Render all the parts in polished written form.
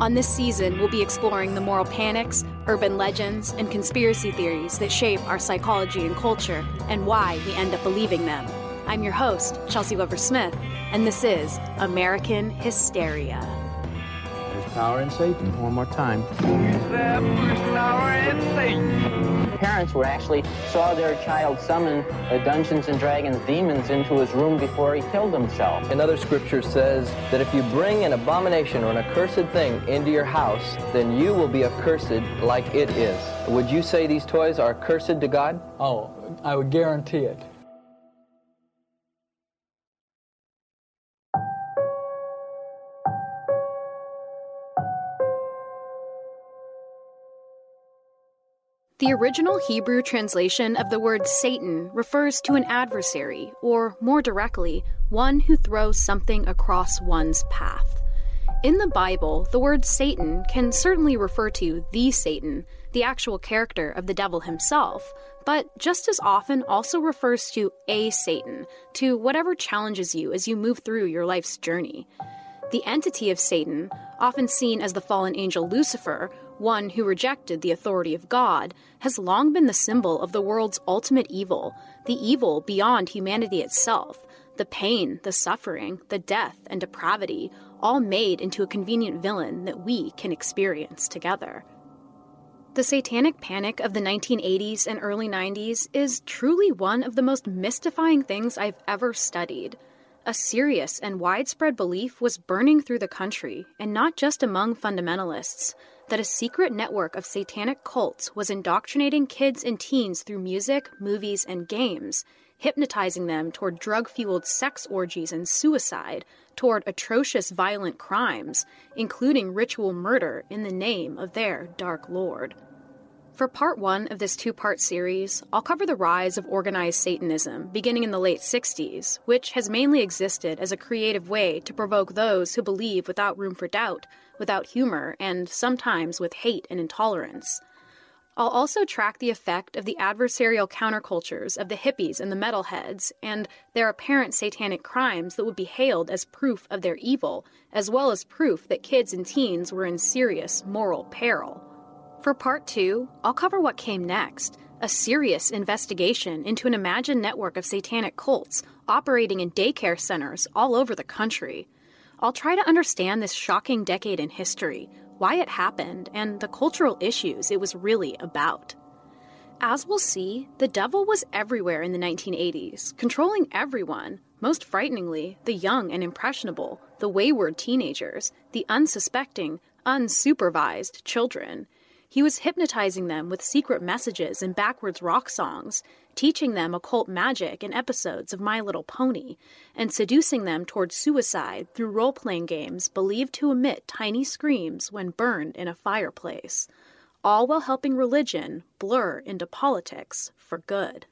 On this season, we'll be exploring the moral panics, urban legends, and conspiracy theories that shape our psychology and culture, and why we end up believing them. I'm your host, Chelsea Weber-Smith, and this is American Hysteria. There's power in Satan. One more time. There's power in Satan. Parents were actually saw their child summon a Dungeons and Dragons demons into his room before he killed himself. Another scripture says that if you bring an abomination or an accursed thing into your house, then you will be accursed like it is. Would you say these toys are accursed to God? Oh, I would guarantee it. The original Hebrew translation of the word Satan refers to an adversary, or more directly, one who throws something across one's path. In the Bible, the word Satan can certainly refer to the Satan, the actual character of the devil himself, but just as often also refers to a Satan, to whatever challenges you as you move through your life's journey. The entity of Satan, often seen as the fallen angel Lucifer, one who rejected the authority of God, has long been the symbol of the world's ultimate evil, the evil beyond humanity itself, the pain, the suffering, the death, and depravity, all made into a convenient villain that we can experience together. The satanic panic of the 1980s and early 90s is truly one of the most mystifying things I've ever studied. A serious and widespread belief was burning through the country, and not just among fundamentalists, that a secret network of satanic cults was indoctrinating kids and teens through music, movies, and games, hypnotizing them toward drug-fueled sex orgies and suicide, toward atrocious violent crimes, including ritual murder in the name of their dark lord. For part one of this two-part series, I'll cover the rise of organized Satanism beginning in the late 60s, which has mainly existed as a creative way to provoke those who believe without room for doubt, without humor, and sometimes with hate and intolerance. I'll also track the effect of the adversarial countercultures of the hippies and the metalheads, and their apparent satanic crimes that would be hailed as proof of their evil, as well as proof that kids and teens were in serious moral peril. For part two, I'll cover what came next, a serious investigation into an imagined network of satanic cults operating in daycare centers all over the country. I'll try to understand this shocking decade in history, why it happened, and the cultural issues it was really about. As we'll see, the devil was everywhere in the 1980s, controlling everyone, most frighteningly, the young and impressionable, the wayward teenagers, the unsuspecting, unsupervised children. He was hypnotizing them with secret messages and backwards rock songs, teaching them occult magic and episodes of My Little Pony, and seducing them toward suicide through role-playing games believed to emit tiny screams when burned in a fireplace, all while helping religion blur into politics for good.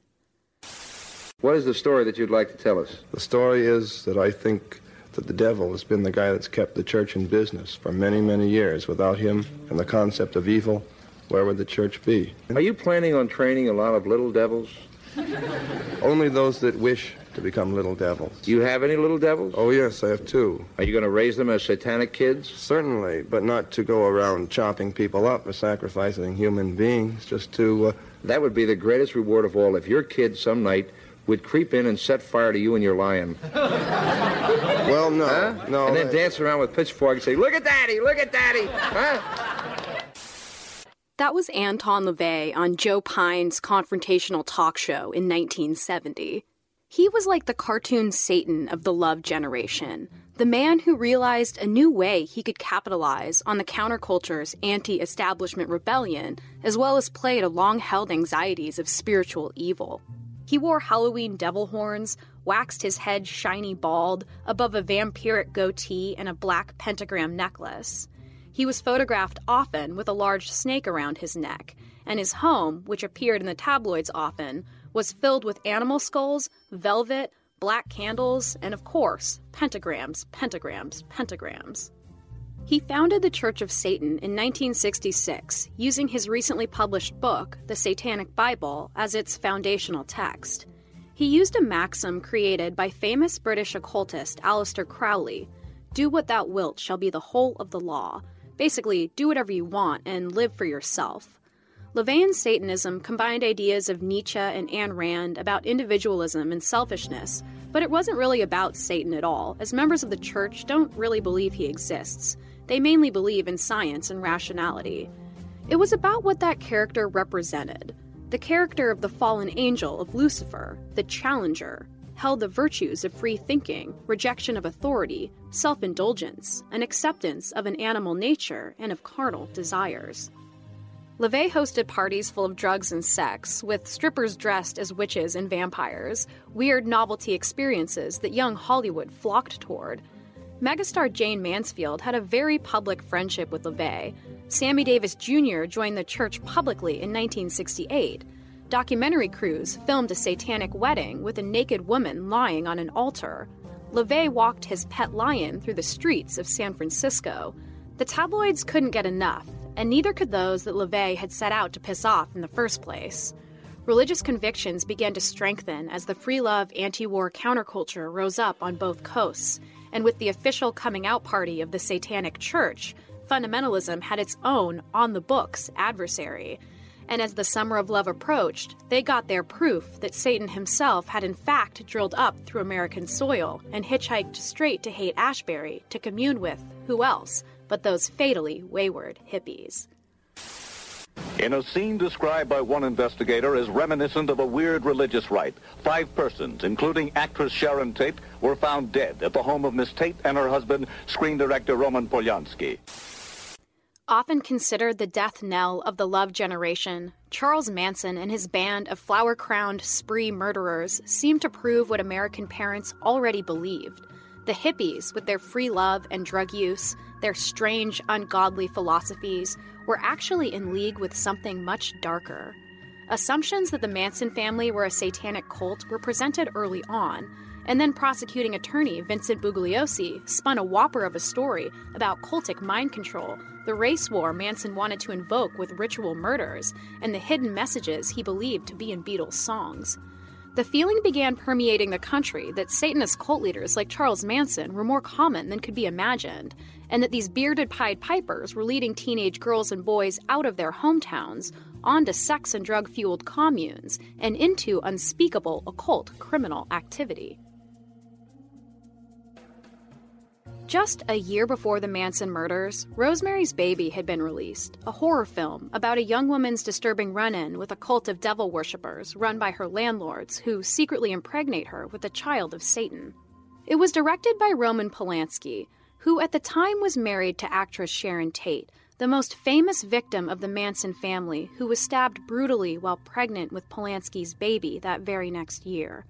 What is the story that you'd like to tell us? The story is that I think that the devil has been the guy that's kept the church in business for many, many years. Without him and the concept of evil, where would the church be? Are you planning on training a lot of little devils? Only those that wish to become little devils. Do you have any little devils? Oh, yes, I have two. Are you going to raise them as satanic kids? Certainly, but not to go around chopping people up or sacrificing human beings, just to... That would be the greatest reward of all if your kid some night would creep in and set fire to you and your lion. Well, no, huh? No. And then dance around with pitchforks and say, look at Daddy, huh? That was Anton LaVey on Joe Pine's confrontational talk show in 1970. He was like the cartoon Satan of the Love Generation, the man who realized a new way he could capitalize on the counterculture's anti-establishment rebellion, as well as play to long-held anxieties of spiritual evil. He wore Halloween devil horns, waxed his head shiny bald above a vampiric goatee and a black pentagram necklace. He was photographed often with a large snake around his neck, and his home, which appeared in the tabloids often, was filled with animal skulls, velvet, black candles, and of course, pentagrams, pentagrams, pentagrams. He founded the Church of Satan in 1966, using his recently published book, The Satanic Bible, as its foundational text. He used a maxim created by famous British occultist Aleister Crowley, "Do what thou wilt shall be the whole of the law," Basically, do whatever you want and live for yourself. LaVey and Satanism combined ideas of Nietzsche and Ayn Rand about individualism and selfishness, but it wasn't really about Satan at all, as members of the church don't really believe he exists. They mainly believe in science and rationality. It was about what that character represented. The character of the fallen angel of Lucifer, the challenger, held the virtues of free thinking, rejection of authority, self-indulgence, and acceptance of an animal nature and of carnal desires. LaVey hosted parties full of drugs and sex, with strippers dressed as witches and vampires, weird novelty experiences that young Hollywood flocked toward. Megastar Jane Mansfield had a very public friendship with LaVey. Sammy Davis Jr. joined the church publicly in 1968. Documentary crews filmed a satanic wedding with a naked woman lying on an altar. LaVey walked his pet lion through the streets of San Francisco. The tabloids couldn't get enough, and neither could those that LaVey had set out to piss off in the first place. Religious convictions began to strengthen as the free-love, anti-war counterculture rose up on both coasts, and with the official coming-out party of the Satanic Church, fundamentalism had its own on-the-books adversary. And as the Summer of Love approached, they got their proof that Satan himself had in fact drilled up through American soil and hitchhiked straight to Haight-Ashbury to commune with, who else, but those fatally wayward hippies. In a scene described by one investigator as reminiscent of a weird religious rite, 5 persons, including actress Sharon Tate, were found dead at the home of Miss Tate and her husband, screen director Roman Polanski. Often considered the death knell of the love generation, Charles Manson and his band of flower-crowned spree murderers seemed to prove what American parents already believed. The hippies, with their free love and drug use, their strange, ungodly philosophies, were actually in league with something much darker. Assumptions that the Manson family were a satanic cult were presented early on, and then prosecuting attorney Vincent Bugliosi spun a whopper of a story about cultic mind control, the race war Manson wanted to invoke with ritual murders, and the hidden messages he believed to be in Beatles songs. The feeling began permeating the country that Satanist cult leaders like Charles Manson were more common than could be imagined, and that these bearded Pied Pipers were leading teenage girls and boys out of their hometowns, onto sex and drug-fueled communes, and into unspeakable occult criminal activity. Just a year before the Manson murders, Rosemary's Baby had been released, a horror film about a young woman's disturbing run-in with a cult of devil worshippers run by her landlords who secretly impregnate her with a child of Satan. It was directed by Roman Polanski, who at the time was married to actress Sharon Tate, the most famous victim of the Manson family, who was stabbed brutally while pregnant with Polanski's baby that very next year.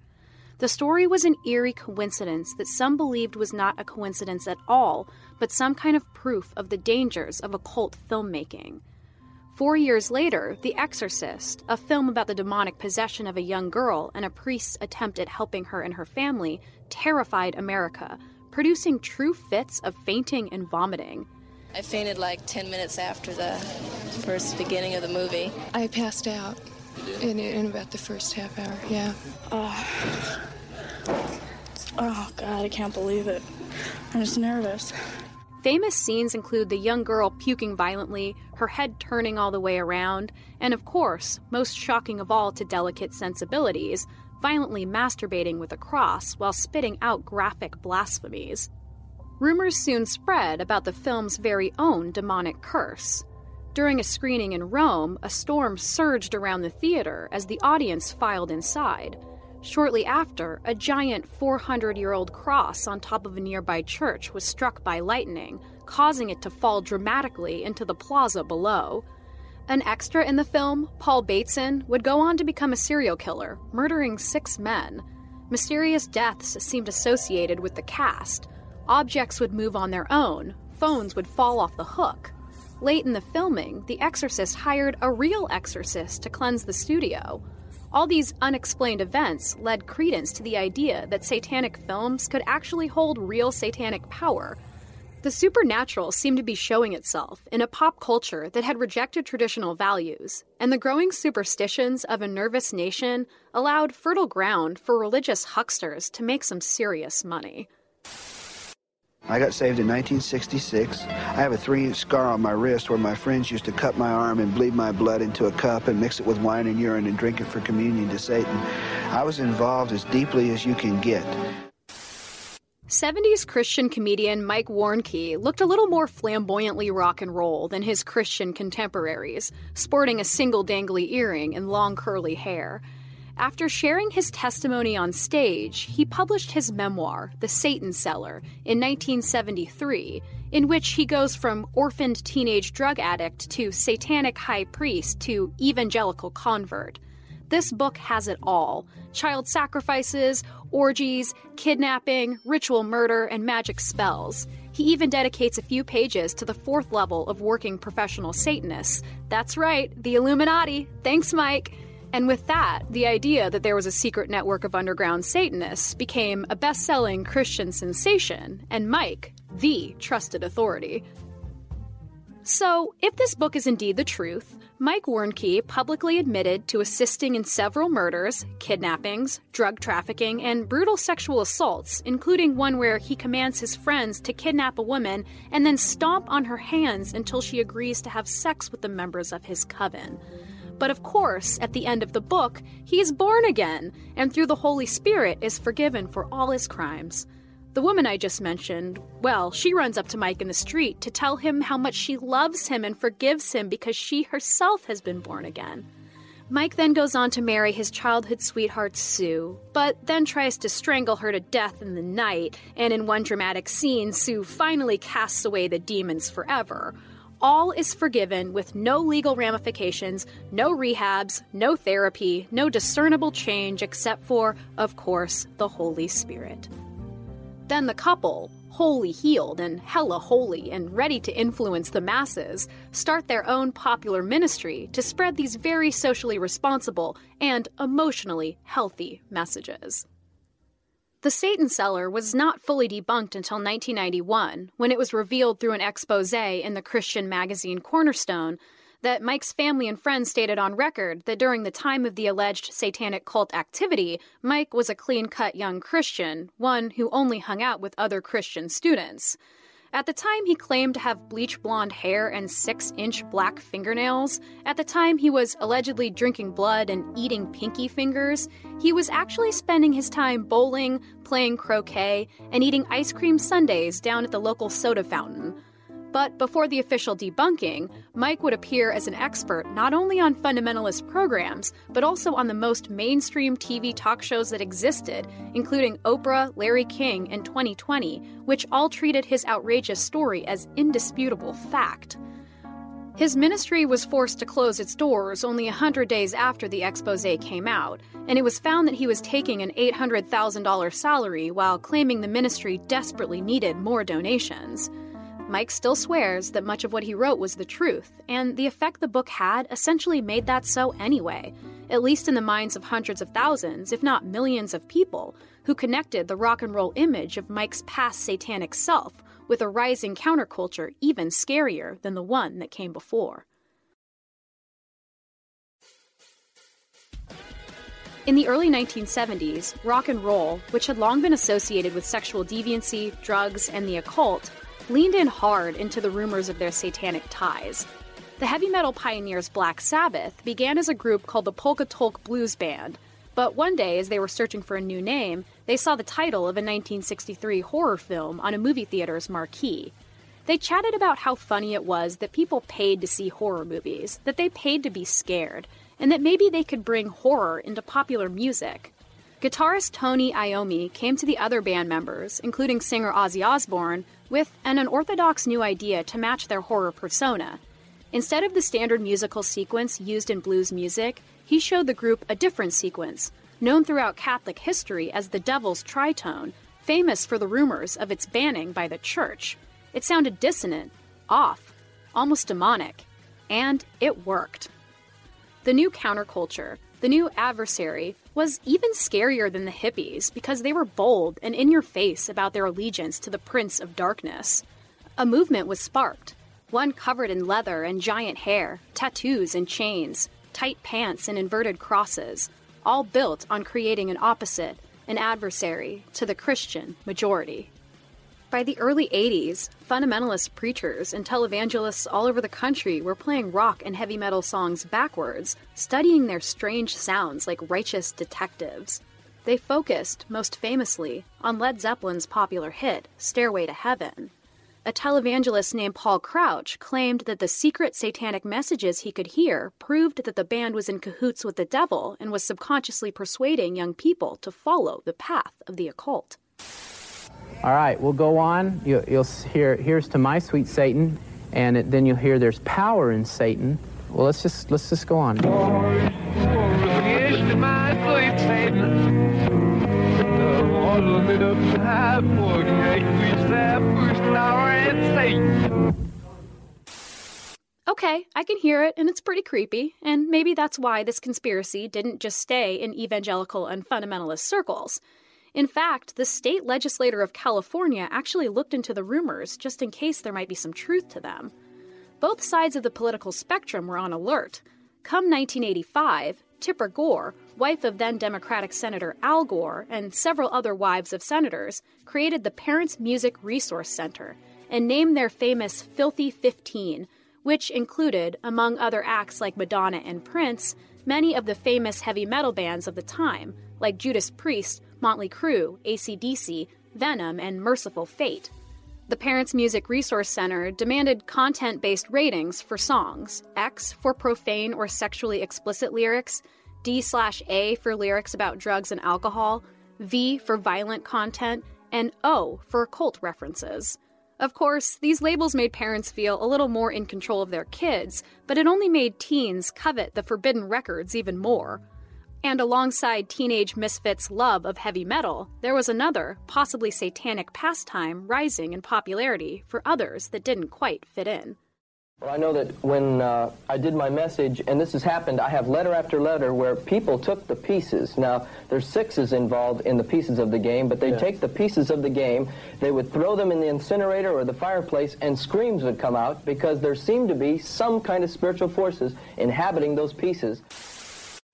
The story was an eerie coincidence that some believed was not a coincidence at all, but some kind of proof of the dangers of occult filmmaking. 4 years later, The Exorcist, a film about the demonic possession of a young girl and a priest's attempt at helping her and her family, terrified America, producing true fits of fainting and vomiting. I fainted like 10 minutes after the first beginning of the movie. I passed out. In about the first half hour, yeah. Oh, God, I can't believe it. I'm just nervous. Famous scenes include the young girl puking violently, her head turning all the way around, and of course, most shocking of all to delicate sensibilities, violently masturbating with a cross while spitting out graphic blasphemies. Rumors soon spread about the film's very own demonic curse. During a screening in Rome, a storm surged around the theater as the audience filed inside. Shortly after, a giant 400-year-old cross on top of a nearby church was struck by lightning, causing it to fall dramatically into the plaza below. An extra in the film, Paul Bateson, would go on to become a serial killer, murdering 6 men. Mysterious deaths seemed associated with the cast. Objects would move on their own. Phones would fall off the hook. Late in the filming, the exorcist hired a real exorcist to cleanse the studio. All these unexplained events led credence to the idea that satanic films could actually hold real satanic power. The supernatural seemed to be showing itself in a pop culture that had rejected traditional values, and the growing superstitions of a nervous nation allowed fertile ground for religious hucksters to make some serious money. I got saved in 1966. I have a 3-inch scar on my wrist where my friends used to cut my arm and bleed my blood into a cup and mix it with wine and urine and drink it for communion to Satan. I was involved as deeply as you can get. 70s Christian comedian Mike Warnke looked a little more flamboyantly rock and roll than his Christian contemporaries, sporting a single dangly earring and long curly hair. After sharing his testimony on stage, he published his memoir, The Satan Seller, in 1973, in which he goes from orphaned teenage drug addict to satanic high priest to evangelical convert. This book has it all: child sacrifices, orgies, kidnapping, ritual murder, and magic spells. He even dedicates a few pages to the 4th level of working professional Satanists. That's right, the Illuminati. Thanks, Mike. And with that, the idea that there was a secret network of underground Satanists became a best-selling Christian sensation, and Mike, the trusted authority. So, if this book is indeed the truth, Mike Warnke publicly admitted to assisting in several murders, kidnappings, drug trafficking, and brutal sexual assaults, including one where he commands his friends to kidnap a woman and then stomp on her hands until she agrees to have sex with the members of his coven. But of course, at the end of the book, he is born again, and through the Holy Spirit is forgiven for all his crimes. The woman I just mentioned, well, she runs up to Mike in the street to tell him how much she loves him and forgives him because she herself has been born again. Mike then goes on to marry his childhood sweetheart, Sue, but then tries to strangle her to death in the night, and in one dramatic scene, Sue finally casts away the demons forever. All is forgiven with no legal ramifications, no rehabs, no therapy, no discernible change except for, of course, the Holy Spirit. Then the couple, wholly healed and hella holy and ready to influence the masses, start their own popular ministry to spread these very socially responsible and emotionally healthy messages. The Satan Seller was not fully debunked until 1991, when it was revealed through an exposé in the Christian magazine Cornerstone that Mike's family and friends stated on record that during the time of the alleged satanic cult activity, Mike was a clean-cut young Christian, one who only hung out with other Christian students. At the time, he claimed to have bleach blonde hair and 6-inch black fingernails. At the time, he was allegedly drinking blood and eating pinky fingers. He was actually spending his time bowling, playing croquet, and eating ice cream sundaes down at the local soda fountain. But before the official debunking, Mike would appear as an expert not only on fundamentalist programs, but also on the most mainstream TV talk shows that existed, including Oprah, Larry King, and 2020, which all treated his outrageous story as indisputable fact. His ministry was forced to close its doors only 100 days after the exposé came out, and it was found that he was taking an $800,000 salary while claiming the ministry desperately needed more donations. Mike still swears that much of what he wrote was the truth, and the effect the book had essentially made that so anyway, at least in the minds of hundreds of thousands, if not millions of people, who connected the rock and roll image of Mike's past satanic self with a rising counterculture even scarier than the one that came before. In the early 1970s, rock and roll, which had long been associated with sexual deviancy, drugs, and the occult, leaned in hard into the rumors of their satanic ties. The heavy metal pioneers Black Sabbath began as a group called the Polka Tulk Blues Band, but one day, as they were searching for a new name, they saw the title of a 1963 horror film on a movie theater's marquee. They chatted about how funny it was that people paid to see horror movies, that they paid to be scared, and that maybe they could bring horror into popular music. Guitarist Tony Iommi came to the other band members, including singer Ozzy Osbourne, with an unorthodox new idea to match their horror persona. Instead of the standard musical sequence used in blues music, he showed the group a different sequence, known throughout Catholic history as the Devil's Tritone, famous for the rumors of its banning by the church. It sounded dissonant, off, almost demonic, and it worked. The new counterculture, the new adversary, was even scarier than the hippies because they were bold and in-your-face about their allegiance to the Prince of Darkness. A movement was sparked, one covered in leather and giant hair, tattoos and chains, tight pants and inverted crosses, all built on creating an opposite, an adversary, to the Christian majority. By the early 80s, fundamentalist preachers and televangelists all over the country were playing rock and heavy metal songs backwards, studying their strange sounds like righteous detectives. They focused, most famously, on Led Zeppelin's popular hit, Stairway to Heaven. A televangelist named Paul Crouch claimed that the secret satanic messages he could hear proved that the band was in cahoots with the devil and was subconsciously persuading young people to follow the path of the occult. All right, we'll go on. You'll hear, here's to my sweet Satan, and then you'll hear there's power in Satan. Well, let's just go on. Here's to my sweet Satan. Okay, I can hear it, and it's pretty creepy, and maybe that's why this conspiracy didn't just stay in evangelical and fundamentalist circles. In fact, the state legislator of California actually looked into the rumors just in case there might be some truth to them. Both sides of the political spectrum were on alert. Come 1985, Tipper Gore, wife of then-Democratic Senator Al Gore, and several other wives of senators, created the Parents Music Resource Center and named their famous Filthy 15, which included, among other acts like Madonna and Prince, many of the famous heavy metal bands of the time, like Judas Priest, Motley Crue, AC/DC, Venom, and Merciful Fate. The Parents Music Resource Center demanded content-based ratings for songs, X for profane or sexually explicit lyrics, D/A for lyrics about drugs and alcohol, V for violent content, and O for occult references. Of course, these labels made parents feel a little more in control of their kids, but it only made teens covet the forbidden records even more. And alongside teenage misfits' love of heavy metal, there was another, possibly satanic pastime rising in popularity for others that didn't quite fit in. Well, I know that when I did my message, and this has happened, I have letter after letter where people took the pieces. Now, there's sixes involved in the pieces of the game, but they'd take the pieces of the game, they would throw them in the incinerator or the fireplace, and screams would come out because there seemed to be some kind of spiritual forces inhabiting those pieces.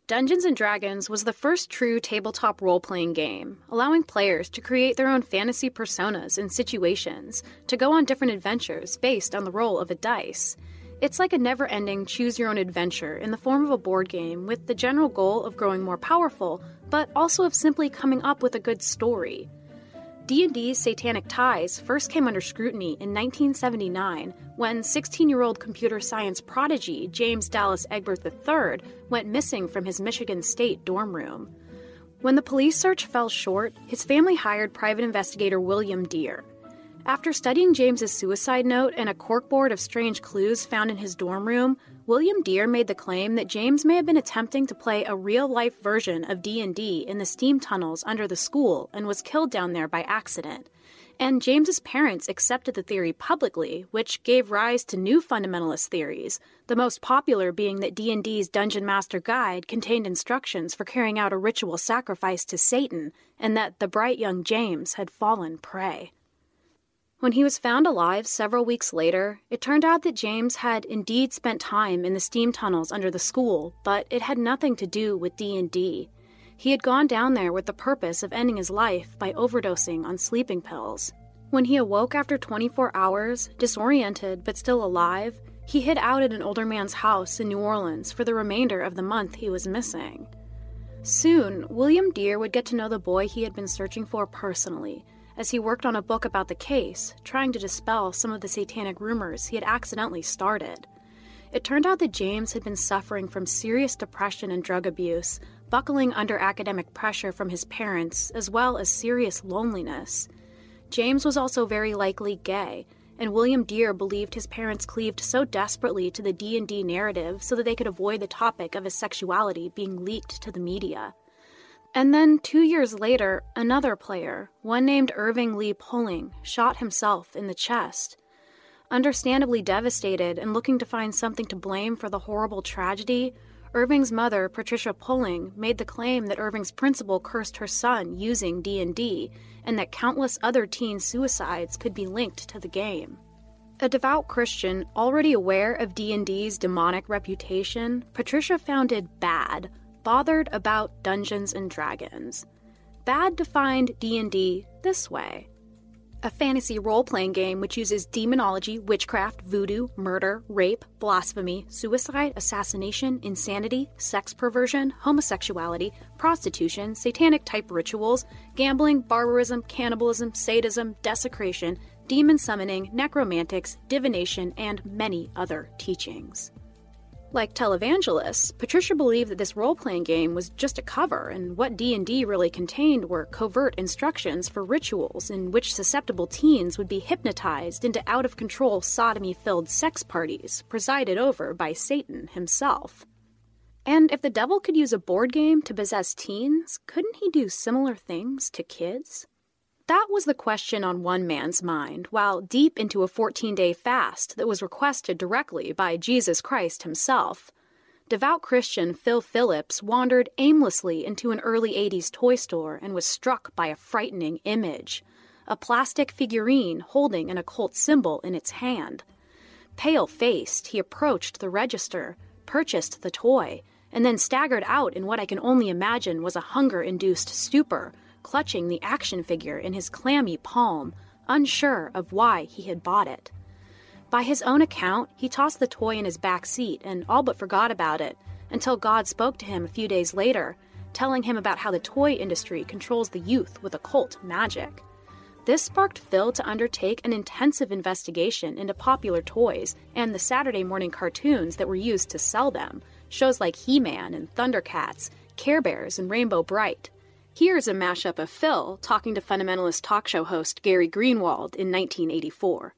Dungeons and Dragons was the first true tabletop role-playing game, allowing players to create their own fantasy personas and situations, to go on different adventures based on the roll of a dice. It's like a never-ending choose-your-own-adventure in the form of a board game with the general goal of growing more powerful, but also of simply coming up with a good story. D&D's satanic ties first came under scrutiny in 1979 when 16-year-old computer science prodigy James Dallas Egbert III went missing from his Michigan State dorm room. When the police search fell short, his family hired private investigator William Dear. After studying James's suicide note and a corkboard of strange clues found in his dorm room, William Dear made the claim that James may have been attempting to play a real-life version of D&D in the steam tunnels under the school and was killed down there by accident. And James's parents accepted the theory publicly, which gave rise to new fundamentalist theories, the most popular being that D&D's Dungeon Master Guide contained instructions for carrying out a ritual sacrifice to Satan, and that the bright young James had fallen prey. When he was found alive several weeks later, it turned out that James had indeed spent time in the steam tunnels under the school, but it had nothing to do with D&D. He had gone down there with the purpose of ending his life by overdosing on sleeping pills. When he awoke after 24 hours, disoriented but still alive, he hid out at an older man's house in New Orleans for the remainder of the month he was missing. Soon, William Dear would get to know the boy he had been searching for personally, as he worked on a book about the case, trying to dispel some of the satanic rumors he had accidentally started. It turned out that James had been suffering from serious depression and drug abuse, buckling under academic pressure from his parents, as well as serious loneliness. James was also very likely gay, and William Dear believed his parents cleaved so desperately to the D&D narrative so that they could avoid the topic of his sexuality being leaked to the media. And then 2 years later, another player, one named Irving Lee Poling, shot himself in the chest. Understandably devastated and looking to find something to blame for the horrible tragedy, Irving's mother, Patricia Poling, made the claim that Irving's principal cursed her son using D&D, and that countless other teen suicides could be linked to the game. A devout Christian, already aware of D&D's demonic reputation, Patricia founded BAD, Bothered About Dungeons and Dragons. BAD defined D&D this way: a fantasy role-playing game which uses demonology, witchcraft, voodoo, murder, rape, blasphemy, suicide, assassination, insanity, sex perversion, homosexuality, prostitution, satanic-type rituals, gambling, barbarism, cannibalism, sadism, desecration, demon summoning, necromantics, divination, and many other teachings. Like televangelists, Patricia believed that this role-playing game was just a cover, and what D&D really contained were covert instructions for rituals in which susceptible teens would be hypnotized into out-of-control sodomy-filled sex parties presided over by Satan himself. And if the devil could use a board game to possess teens, couldn't he do similar things to kids? That was the question on one man's mind, while deep into a 14-day fast that was requested directly by Jesus Christ himself. Devout Christian Phil Phillips wandered aimlessly into an early 80s toy store and was struck by a frightening image, a plastic figurine holding an occult symbol in its hand. Pale-faced, he approached the register, purchased the toy, and then staggered out in what I can only imagine was a hunger-induced stupor, clutching the action figure in his clammy palm, unsure of why he had bought it. By his own account, he tossed the toy in his back seat and all but forgot about it, until God spoke to him a few days later, telling him about how the toy industry controls the youth with occult magic. This sparked Phil to undertake an intensive investigation into popular toys and the Saturday morning cartoons that were used to sell them, shows like He-Man and Thundercats, Care Bears and Rainbow Bright. Here's a mashup of Phil talking to fundamentalist talk show host Gary Greenwald in 1984.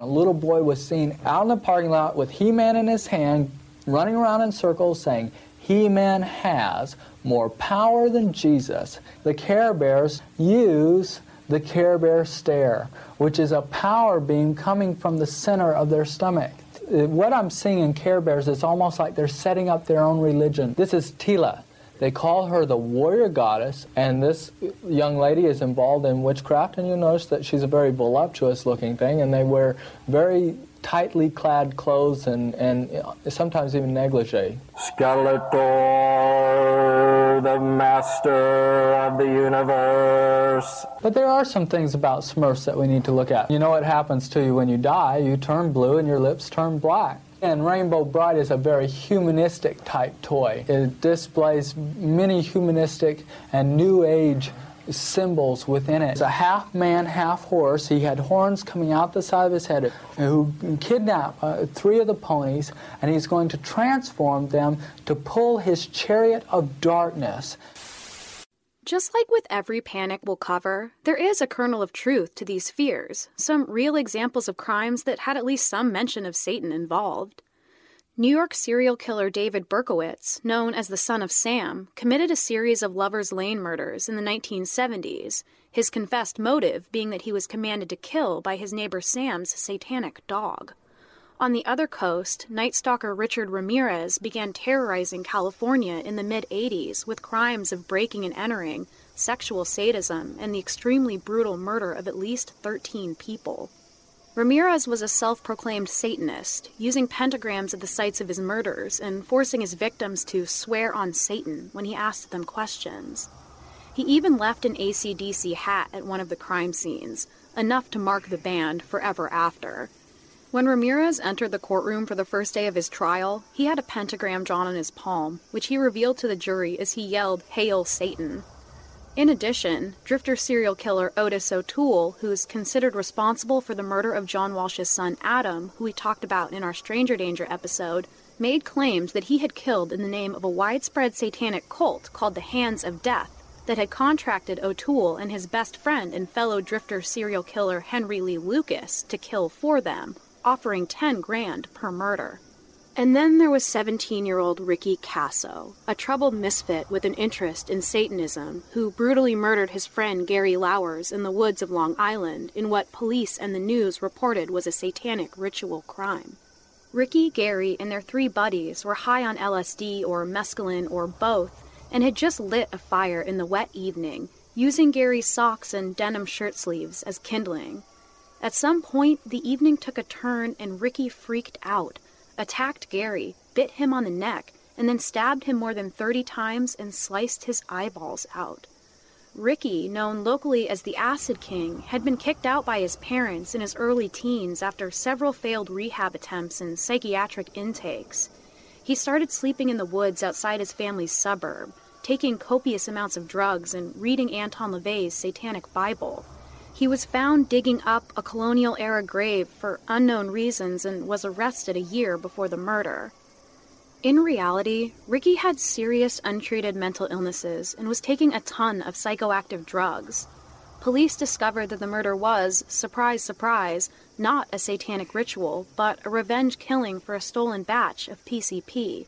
A little boy was seen out in the parking lot with He-Man in his hand, running around in circles saying, "He-Man has more power than Jesus." The Care Bears use the Care Bear stare, which is a power beam coming from the center of their stomach. What I'm seeing in Care Bears is almost like they're setting up their own religion. This is Tila. They call her the warrior goddess, and this young lady is involved in witchcraft, and you'll notice that she's a very voluptuous-looking thing, and they wear very tightly clad clothes and sometimes even negligee. Skeletor, the master of the universe. But there are some things about Smurfs that we need to look at. You know what happens to you when you die? You turn blue and your lips turn black. And Rainbow Bright is a very humanistic type toy. It displays many humanistic and New Age symbols within it. It's a half man, half horse. He had horns coming out the side of his head, who kidnapped three of the ponies, and he's going to transform them to pull his chariot of darkness. Just like with every panic we'll cover, there is a kernel of truth to these fears, some real examples of crimes that had at least some mention of Satan involved. New York serial killer David Berkowitz, known as the Son of Sam, committed a series of Lover's Lane murders in the 1970s, his confessed motive being that he was commanded to kill by his neighbor Sam's satanic dog. On the other coast, night stalker Richard Ramirez began terrorizing California in the mid-80s with crimes of breaking and entering, sexual sadism, and the extremely brutal murder of at least 13 people. Ramirez was a self-proclaimed Satanist, using pentagrams at the sites of his murders and forcing his victims to swear on Satan when he asked them questions. He even left an AC/DC hat at one of the crime scenes, enough to mark the band forever after. When Ramirez entered the courtroom for the first day of his trial, he had a pentagram drawn on his palm, which he revealed to the jury as he yelled, "Hail Satan!" In addition, drifter serial killer Ottis Toole, who is considered responsible for the murder of John Walsh's son Adam, who we talked about in our Stranger Danger episode, made claims that he had killed in the name of a widespread satanic cult called the Hands of Death that had contracted O'Toole and his best friend and fellow drifter serial killer Henry Lee Lucas to kill for them, offering $10,000 per murder. And then there was 17-year-old Ricky Kasso, a troubled misfit with an interest in Satanism, who brutally murdered his friend Gary Lowers in the woods of Long Island in what police and the news reported was a satanic ritual crime. Ricky, Gary, and their three buddies were high on LSD or mescaline or both, and had just lit a fire in the wet evening, using Gary's socks and denim shirt sleeves as kindling. At some point, the evening took a turn and Ricky freaked out, attacked Gary, bit him on the neck, and then stabbed him more than 30 times and sliced his eyeballs out. Ricky, known locally as the Acid King, had been kicked out by his parents in his early teens after several failed rehab attempts and psychiatric intakes. He started sleeping in the woods outside his family's suburb, taking copious amounts of drugs and reading Anton LaVey's Satanic Bible. He was found digging up a colonial-era grave for unknown reasons and was arrested a year before the murder. In reality, Ricky had serious untreated mental illnesses and was taking a ton of psychoactive drugs. Police discovered that the murder was, surprise, surprise, not a satanic ritual, but a revenge killing for a stolen batch of PCP.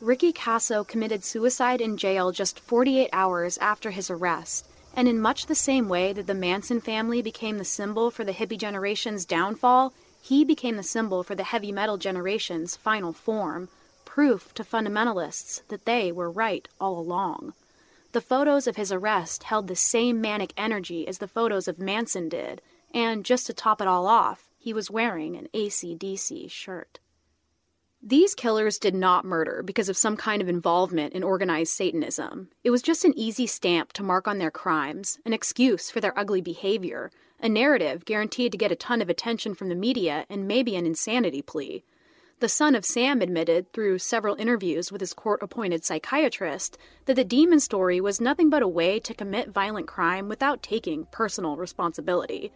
Ricky Kasso committed suicide in jail just 48 hours after his arrest, and in much the same way that the Manson family became the symbol for the hippie generation's downfall, he became the symbol for the heavy metal generation's final form. Proof to fundamentalists that they were right all along. The photos of his arrest held the same manic energy as the photos of Manson did, and just to top it all off, he was wearing an AC/DC shirt. These killers did not murder because of some kind of involvement in organized Satanism. It was just an easy stamp to mark on their crimes, an excuse for their ugly behavior, a narrative guaranteed to get a ton of attention from the media and maybe an insanity plea. The Son of Sam admitted, through several interviews with his court-appointed psychiatrist, that the demon story was nothing but a way to commit violent crime without taking personal responsibility.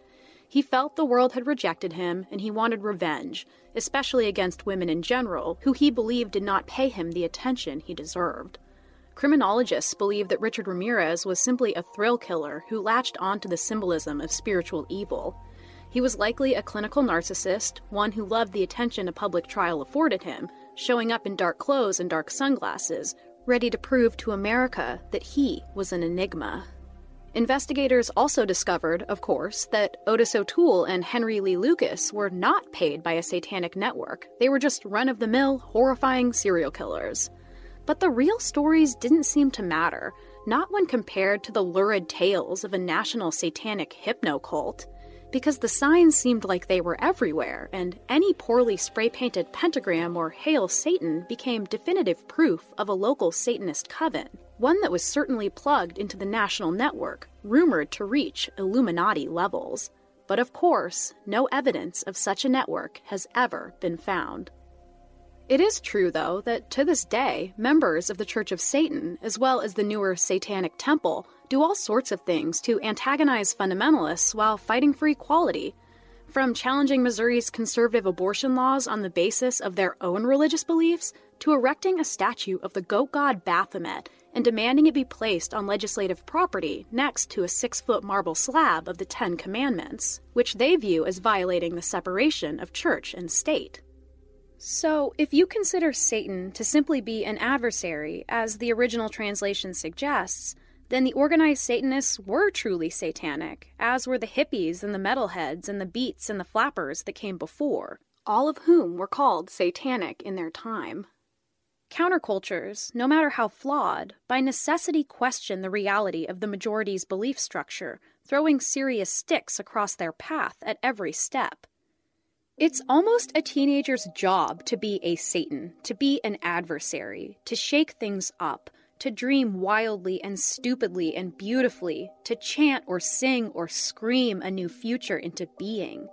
He felt the world had rejected him, and he wanted revenge, especially against women in general, who he believed did not pay him the attention he deserved. Criminologists believe that Richard Ramirez was simply a thrill killer who latched onto the symbolism of spiritual evil. He was likely a clinical narcissist, one who loved the attention a public trial afforded him, showing up in dark clothes and dark sunglasses, ready to prove to America that he was an enigma. Investigators also discovered, of course, that Ottis Toole and Henry Lee Lucas were not paid by a satanic network. They were just run-of-the-mill, horrifying serial killers. But the real stories didn't seem to matter, not when compared to the lurid tales of a national satanic hypno-cult. Because the signs seemed like they were everywhere, and any poorly spray-painted pentagram or Hail Satan became definitive proof of a local Satanist coven, one that was certainly plugged into the national network, rumored to reach Illuminati levels. But of course, no evidence of such a network has ever been found. It is true, though, that to this day, members of the Church of Satan, as well as the newer Satanic Temple, do all sorts of things to antagonize fundamentalists while fighting for equality. From challenging Missouri's conservative abortion laws on the basis of their own religious beliefs, to erecting a statue of the goat god Baphomet and demanding it be placed on legislative property next to a 6-foot marble slab of the Ten Commandments, which they view as violating the separation of church and state. So, if you consider Satan to simply be an adversary, as the original translation suggests, then the organized Satanists were truly satanic, as were the hippies and the metalheads and the beats and the flappers that came before, all of whom were called satanic in their time. Countercultures, no matter how flawed, by necessity question the reality of the majority's belief structure, throwing serious sticks across their path at every step. It's almost a teenager's job to be a Satan, to be an adversary, to shake things up, to dream wildly and stupidly and beautifully, to chant or sing or scream a new future into being.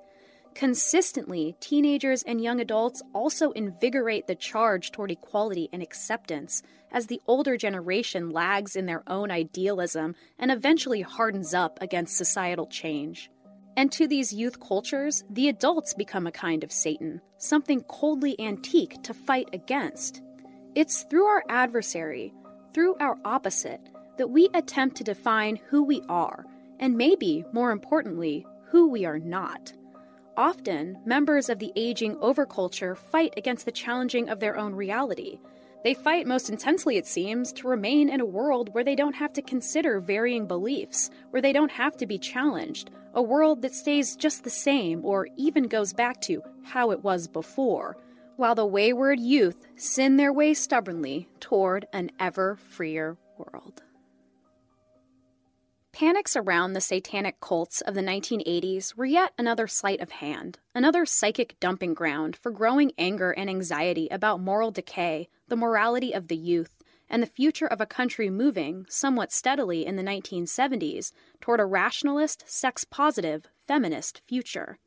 Consistently, teenagers and young adults also invigorate the charge toward equality and acceptance, as the older generation lags in their own idealism and eventually hardens up against societal change. And to these youth cultures, the adults become a kind of Satan, something coldly antique to fight against. It's through our adversary, through our opposite, that we attempt to define who we are, and maybe, more importantly, who we are not. Often, members of the aging overculture fight against the challenging of their own reality. They fight most intensely, it seems, to remain in a world where they don't have to consider varying beliefs, where they don't have to be challenged, a world that stays just the same or even goes back to how it was before, while the wayward youth sin their way stubbornly toward an ever-freer world. Panics around the satanic cults of the 1980s were yet another sleight of hand, another psychic dumping ground for growing anger and anxiety about moral decay, the morality of the youth, and the future of a country moving, somewhat steadily in the 1970s, toward a rationalist, sex-positive, feminist future.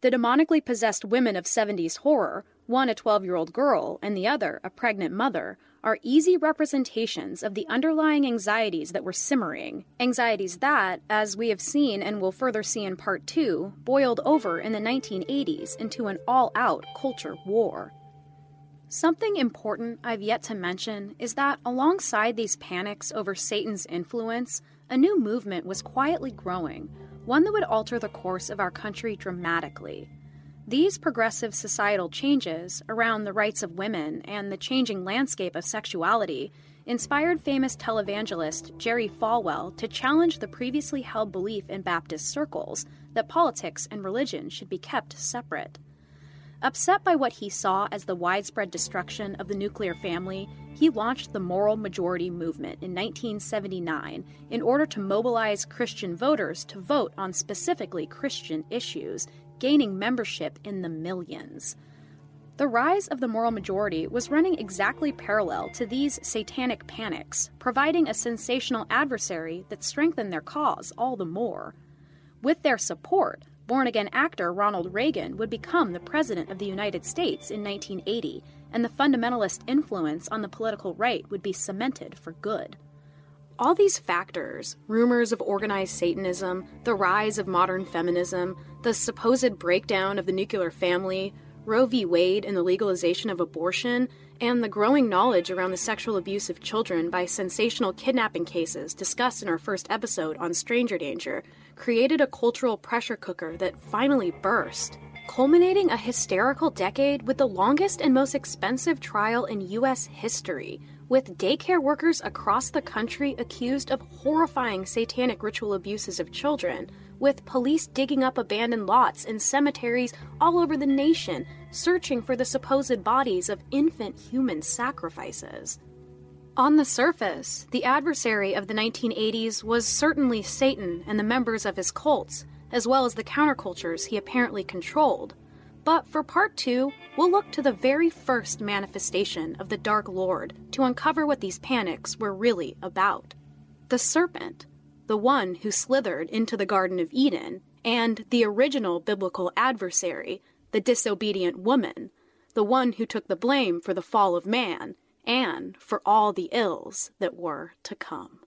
The demonically possessed women of 70s horror, one a 12-year-old girl and the other a pregnant mother, are easy representations of the underlying anxieties that were simmering, anxieties that, as we have seen and will further see in Part 2, boiled over in the 1980s into an all-out culture war. Something important I've yet to mention is that, alongside these panics over Satan's influence, a new movement was quietly growing, one that would alter the course of our country dramatically. These progressive societal changes around the rights of women and the changing landscape of sexuality inspired famous televangelist Jerry Falwell to challenge the previously held belief in Baptist circles that politics and religion should be kept separate. Upset by what he saw as the widespread destruction of the nuclear family, he launched the Moral Majority movement in 1979 in order to mobilize Christian voters to vote on specifically Christian issues, gaining membership in the millions. The rise of the Moral Majority was running exactly parallel to these satanic panics, providing a sensational adversary that strengthened their cause all the more. With their support, born-again actor Ronald Reagan would become the President of the United States in 1980, and the fundamentalist influence on the political right would be cemented for good. All these factors, rumors of organized Satanism, the rise of modern feminism, the supposed breakdown of the nuclear family, Roe v. Wade and the legalization of abortion, and the growing knowledge around the sexual abuse of children by sensational kidnapping cases discussed in our first episode on Stranger Danger, created a cultural pressure cooker that finally burst, culminating a hysterical decade with the longest and most expensive trial in U.S. history, with daycare workers across the country accused of horrifying satanic ritual abuses of children, with police digging up abandoned lots and cemeteries all over the nation, searching for the supposed bodies of infant human sacrifices. On the surface, the adversary of the 1980s was certainly Satan and the members of his cults, as well as the countercultures he apparently controlled. But for Part 2, we'll look to the very first manifestation of the Dark Lord to uncover what these panics were really about. The serpent, the one who slithered into the Garden of Eden, and the original biblical adversary, the disobedient woman, the one who took the blame for the fall of man, and for all the ills that were to come.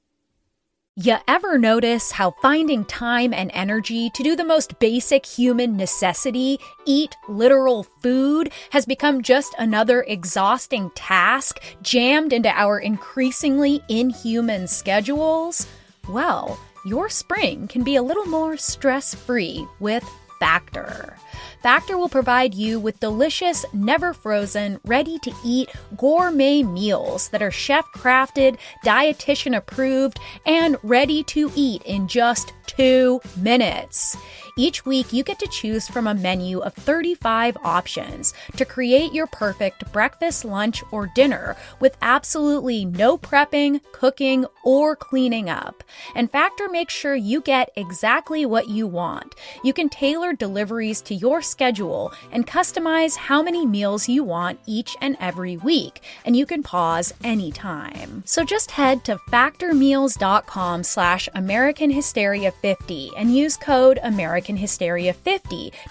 You ever notice how finding time and energy to do the most basic human necessity, eat literal food, has become just another exhausting task jammed into our increasingly inhuman schedules? Well, your spring can be a little more stress-free with Factor. Factor will provide you with delicious, never-frozen, ready-to-eat gourmet meals that are chef-crafted, dietitian-approved, and ready to eat in just 2 minutes. Each week, you get to choose from a menu of 35 options to create your perfect breakfast, lunch, or dinner with absolutely no prepping, cooking, or cleaning up. And Factor makes sure you get exactly what you want. You can tailor deliveries to your schedule and customize how many meals you want each and every week, and you can pause anytime. So just head to factormeals.com/AmericanHysteria50 and use code AmericanHysteria50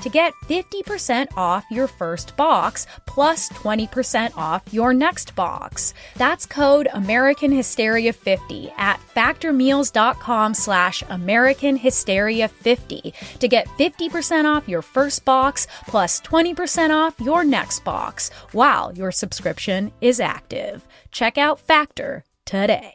to get 50% off your first box plus 20% off your next box. That's code AmericanHysteria50 at factormeals.com/AmericanHysteria50 to get 50% off your first box plus 20% off your next box while your subscription is active. Check out Factor today.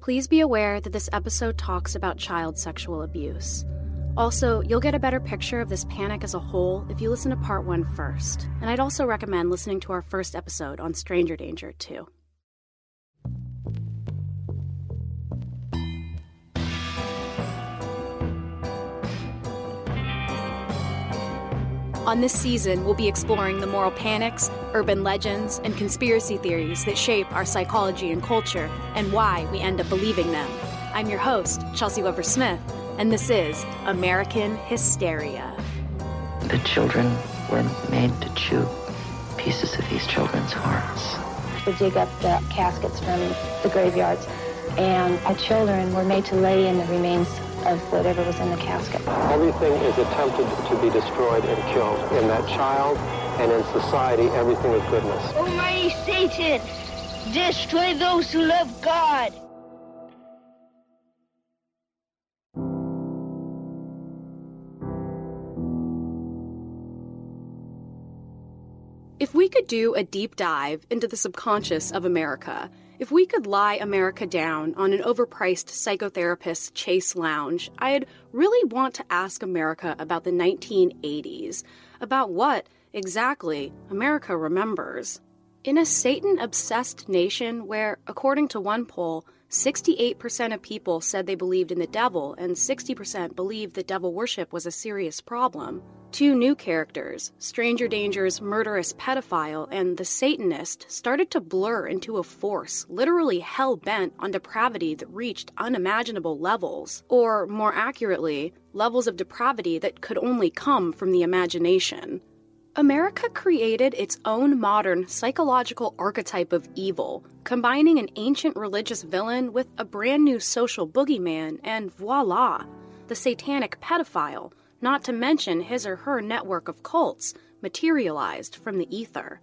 Please be aware that this episode talks about child sexual abuse. Also, you'll get a better picture of this panic as a whole if you listen to Part 1 first. And I'd also recommend listening to our first episode on Stranger Danger, too. On this season, we'll be exploring the moral panics, urban legends, and conspiracy theories that shape our psychology and culture, and why we end up believing them. I'm your host, Chelsea Weber-Smith, and this is American Hysteria. The children were made to chew pieces of these children's hearts. We dig up the caskets from the graveyards, and our children were made to lay in the remains of whatever was in the casket. Everything is attempted to be destroyed and killed. In that child and in society, everything is goodness. Almighty Satan, destroy those who love God. If we could do a deep dive into the subconscious of America, if we could lie America down on an overpriced psychotherapist's chase lounge, I'd really want to ask America about the 1980s, about what, exactly, America remembers. In a Satan-obsessed nation where, according to one poll, 68% of people said they believed in the devil and 60% believed that devil worship was a serious problem, two new characters, Stranger Danger's murderous pedophile and the Satanist, started to blur into a force literally hell-bent on depravity that reached unimaginable levels, or, more accurately, levels of depravity that could only come from the imagination. America created its own modern psychological archetype of evil, combining an ancient religious villain with a brand new social boogeyman, and voila, the satanic pedophile, not to mention his or her network of cults, materialized from the ether.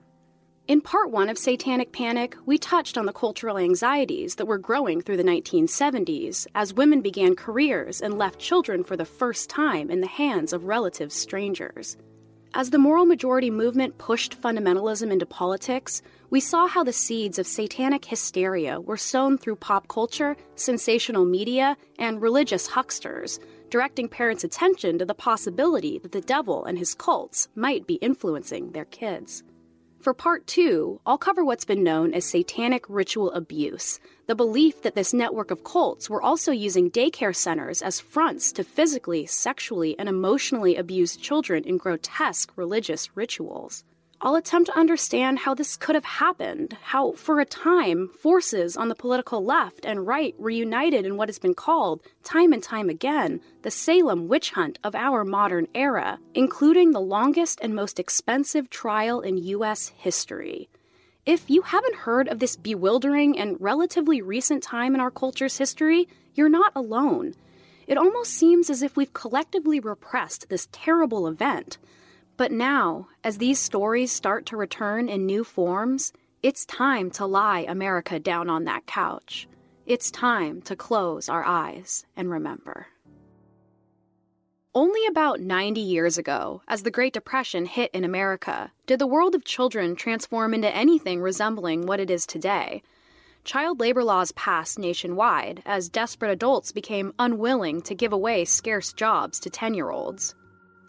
In Part 1 of Satanic Panic, we touched on the cultural anxieties that were growing through the 1970s as women began careers and left children for the first time in the hands of relative strangers. As the Moral Majority movement pushed fundamentalism into politics, we saw how the seeds of satanic hysteria were sown through pop culture, sensational media, and religious hucksters, directing parents' attention to the possibility that the devil and his cults might be influencing their kids. For Part 2, I'll cover what's been known as satanic ritual abuse, the belief that this network of cults were also using daycare centers as fronts to physically, sexually, and emotionally abuse children in grotesque religious rituals. I'll attempt to understand how this could have happened, how, for a time, forces on the political left and right reunited in what has been called, time and time again, the Salem witch hunt of our modern era, including the longest and most expensive trial in U.S. history. If you haven't heard of this bewildering and relatively recent time in our culture's history, you're not alone. It almost seems as if we've collectively repressed this terrible event. But now, as these stories start to return in new forms, it's time to lie America down on that couch. It's time to close our eyes and remember. Only about 90 years ago, as the Great Depression hit in America, did the world of children transform into anything resembling what it is today. Child labor laws passed nationwide as desperate adults became unwilling to give away scarce jobs to 10-year-olds.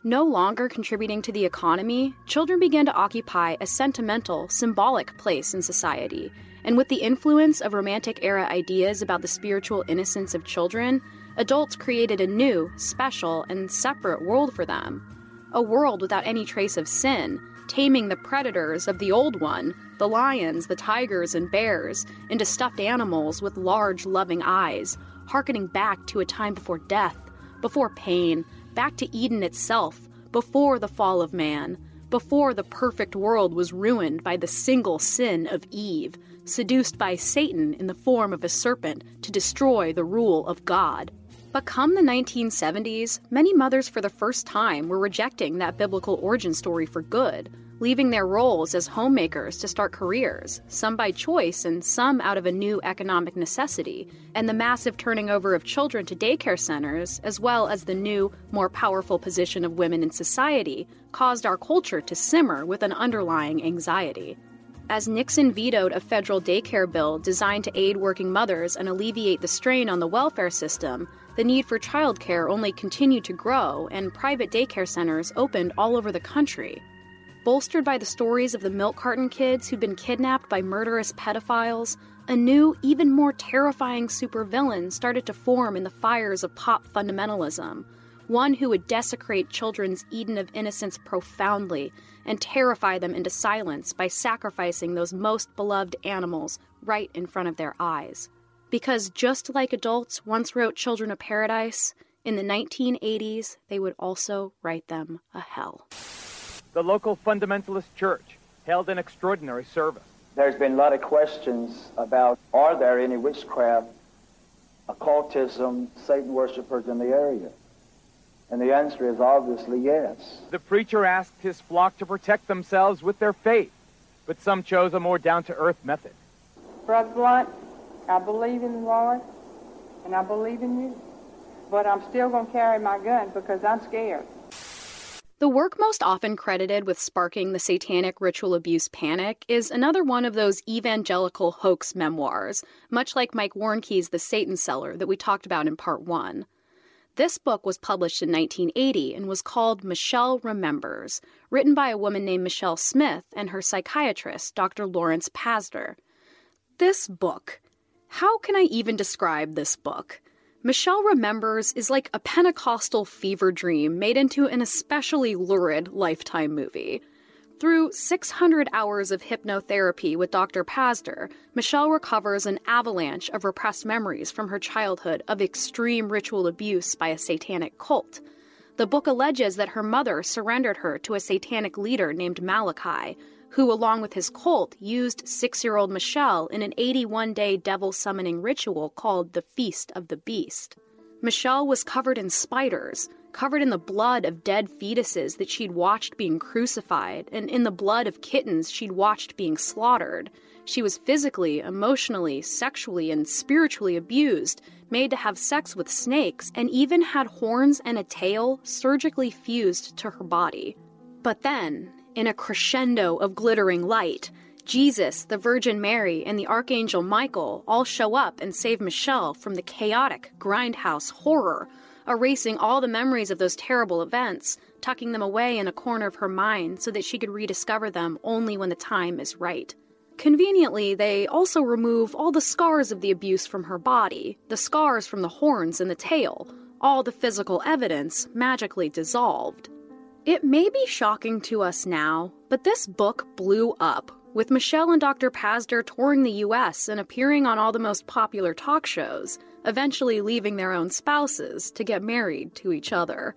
No longer contributing to the economy, children began to occupy a sentimental, symbolic place in society, and with the influence of Romantic-era ideas about the spiritual innocence of children, adults created a new, special, and separate world for them. A world without any trace of sin, taming the predators of the old one, the lions, the tigers, and bears, into stuffed animals with large, loving eyes, hearkening back to a time before death, before pain, back to Eden itself, before the fall of man, before the perfect world was ruined by the single sin of Eve, seduced by Satan in the form of a serpent to destroy the rule of God. But come the 1970s, many mothers for the first time were rejecting that biblical origin story for good, leaving their roles as homemakers to start careers, some by choice and some out of a new economic necessity, and the massive turning over of children to daycare centers, as well as the new, more powerful position of women in society, caused our culture to simmer with an underlying anxiety. As Nixon vetoed a federal daycare bill designed to aid working mothers and alleviate the strain on the welfare system, the need for childcare only continued to grow, and private daycare centers opened all over the country. Bolstered by the stories of the milk carton kids who'd been kidnapped by murderous pedophiles, a new, even more terrifying supervillain started to form in the fires of pop fundamentalism, one who would desecrate children's Eden of innocence profoundly and terrify them into silence by sacrificing those most beloved animals right in front of their eyes. Because just like adults once wrote Children of Paradise, in the 1980s, they would also write them a hell. The local fundamentalist church held an extraordinary service. There's been a lot of questions about, are there any witchcraft, occultism, Satan worshippers in the area? And the answer is obviously yes. The preacher asked his flock to protect themselves with their faith, but some chose a more down-to-earth method. Brother Blunt, I believe in the Lord, and I believe in you, but I'm still going to carry my gun because I'm scared. The work most often credited with sparking the satanic ritual abuse panic is another one of those evangelical hoax memoirs, much like Mike Warnke's The Satan Seller that we talked about in Part 1. This book was published in 1980 and was called Michelle Remembers, written by a woman named Michelle Smith and her psychiatrist, Dr. Lawrence Pazder. This book. How can I even describe this book? Michelle Remembers is like a Pentecostal fever dream made into an especially lurid Lifetime movie. Through 600 hours of hypnotherapy with Dr. Pazder, Michelle recovers an avalanche of repressed memories from her childhood of extreme ritual abuse by a satanic cult. The book alleges that her mother surrendered her to a satanic leader named Malachi, who, along with his cult, used 6-year-old Michelle in an 81-day devil-summoning ritual called the Feast of the Beast. Michelle was covered in spiders, covered in the blood of dead fetuses that she'd watched being crucified, and in the blood of kittens she'd watched being slaughtered. She was physically, emotionally, sexually, and spiritually abused, made to have sex with snakes, and even had horns and a tail surgically fused to her body. But then, in a crescendo of glittering light, Jesus, the Virgin Mary, and the Archangel Michael all show up and save Michelle from the chaotic grindhouse horror, erasing all the memories of those terrible events, tucking them away in a corner of her mind so that she could rediscover them only when the time is right. Conveniently, they also remove all the scars of the abuse from her body, the scars from the horns and the tail, all the physical evidence magically dissolved. It may be shocking to us now, but this book blew up, with Michelle and Dr. Pazder touring the U.S. and appearing on all the most popular talk shows, eventually leaving their own spouses to get married to each other.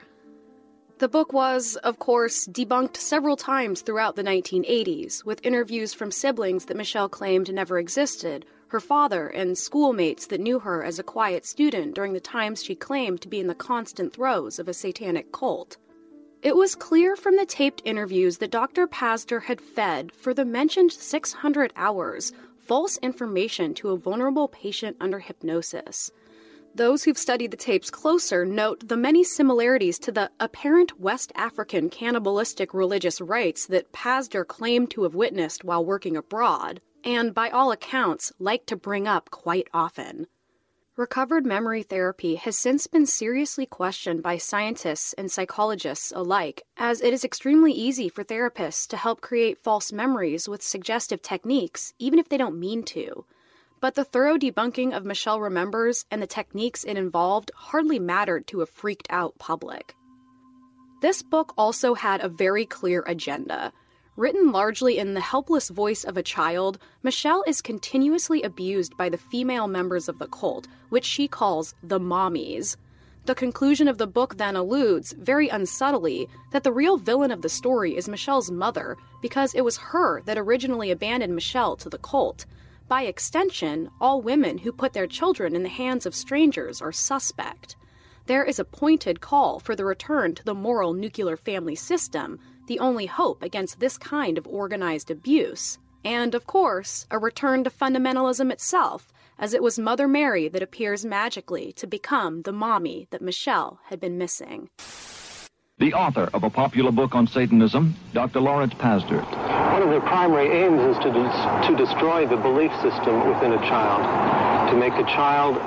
The book was, of course, debunked several times throughout the 1980s, with interviews from siblings that Michelle claimed never existed, her father and schoolmates that knew her as a quiet student during the times she claimed to be in the constant throes of a satanic cult. It was clear from the taped interviews that Dr. Pazder had fed, for the mentioned 600 hours, false information to a vulnerable patient under hypnosis. Those who've studied the tapes closer note the many similarities to the apparent West African cannibalistic religious rites that Pazder claimed to have witnessed while working abroad, and by all accounts, liked to bring up quite often. Recovered memory therapy has since been seriously questioned by scientists and psychologists alike, as it is extremely easy for therapists to help create false memories with suggestive techniques, even if they don't mean to. But the thorough debunking of Michelle Remembers and the techniques it involved hardly mattered to a freaked-out public. This book also had a very clear agenda. Written largely in the helpless voice of a child, Michelle is continuously abused by the female members of the cult, which she calls the mommies. The conclusion of the book then alludes, very unsubtly, that the real villain of the story is Michelle's mother, because it was her that originally abandoned Michelle to the cult. By extension, all women who put their children in the hands of strangers are suspect. There is a pointed call for the return to the moral nuclear family system, the only hope against this kind of organized abuse. And, of course, a return to fundamentalism itself, as it was Mother Mary that appears magically to become the mommy that Michelle had been missing. The author of a popular book on Satanism, Dr. Lawrence Pazder. One of their primary aims is to destroy the belief system within a child, to make the child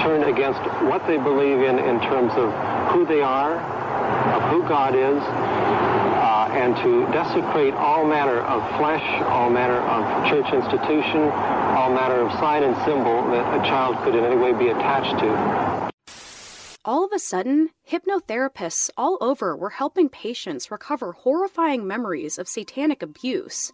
turn against what they believe in terms of who they are, of who God is, and to desecrate all manner of flesh, all manner of church institution, all manner of sign and symbol that a child could in any way be attached to. all of a sudden, hypnotherapists all over were helping patients recover horrifying memories of satanic abuse.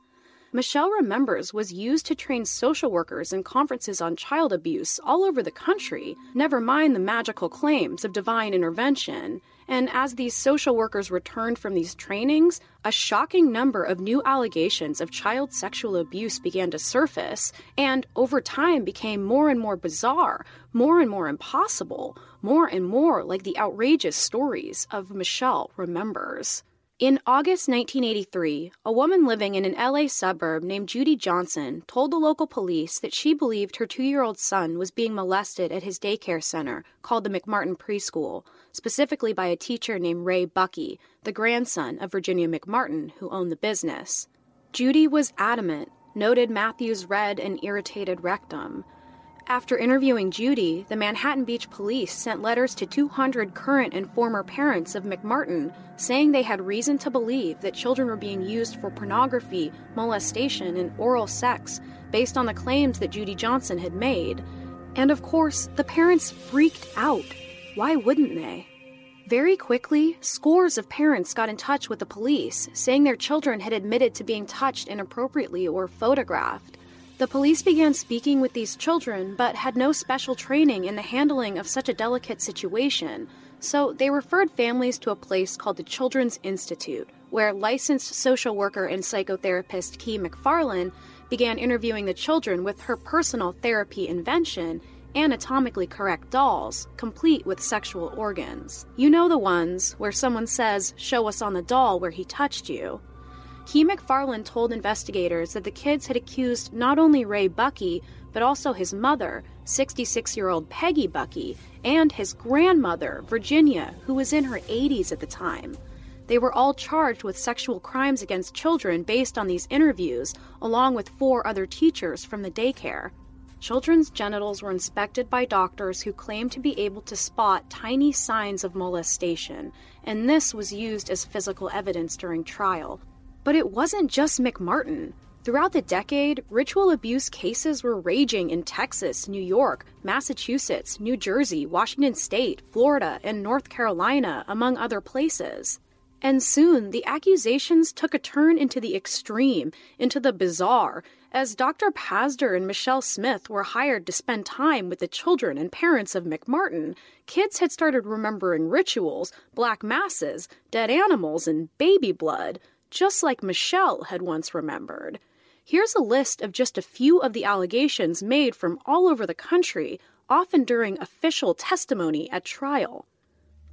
Michelle Remembers was used to train social workers in conferences on child abuse all over the country, never mind the magical claims of divine intervention. And as these social workers returned from these trainings, a shocking number of new allegations of child sexual abuse began to surface, and over time became more and more bizarre, more and more impossible, more and more like the outrageous stories of Michelle Remembers. In August 1983, a woman living in an LA suburb named Judy Johnson told the local police that she believed her 2-year-old son was being molested at his daycare center called the McMartin Preschool, specifically by a teacher named Ray Bucky, the grandson of Virginia McMartin, who owned the business. Judy was adamant, noted Matthew's red and irritated rectum. After interviewing Judy, the Manhattan Beach police sent letters to 200 current and former parents of McMartin saying they had reason to believe that children were being used for pornography, molestation, and oral sex based on the claims that Judy Johnson had made. And of course, the parents freaked out. Why wouldn't they? Very quickly, scores of parents got in touch with the police, saying their children had admitted to being touched inappropriately or photographed. The police began speaking with these children, but had no special training in the handling of such a delicate situation, so they referred families to a place called the Children's Institute, where licensed social worker and psychotherapist Kee McFarlane began interviewing the children with her personal therapy invention, anatomically correct dolls, complete with sexual organs. You know the ones where someone says, "Show us on the doll where he touched you." Kee McFarlane told investigators that the kids had accused not only Ray Bucky, but also his mother, 66-year-old Peggy Bucky, and his grandmother, Virginia, who was in her 80s at the time. They were all charged with sexual crimes against children based on these interviews, along with 4 other teachers from the daycare. Children's genitals were inspected by doctors who claimed to be able to spot tiny signs of molestation, and this was used as physical evidence during trial. But it wasn't just McMartin. Throughout the decade, ritual abuse cases were raging in Texas, New York, Massachusetts, New Jersey, Washington State, Florida, and North Carolina, among other places. And soon, the accusations took a turn into the extreme, into the bizarre, as Dr. Pazder and Michelle Smith were hired to spend time with the children and parents of McMartin. Kids had started remembering rituals, black masses, dead animals, and baby blood, just like Michelle had once remembered. Here's a list of just a few of the allegations made from all over the country, often during official testimony at trial.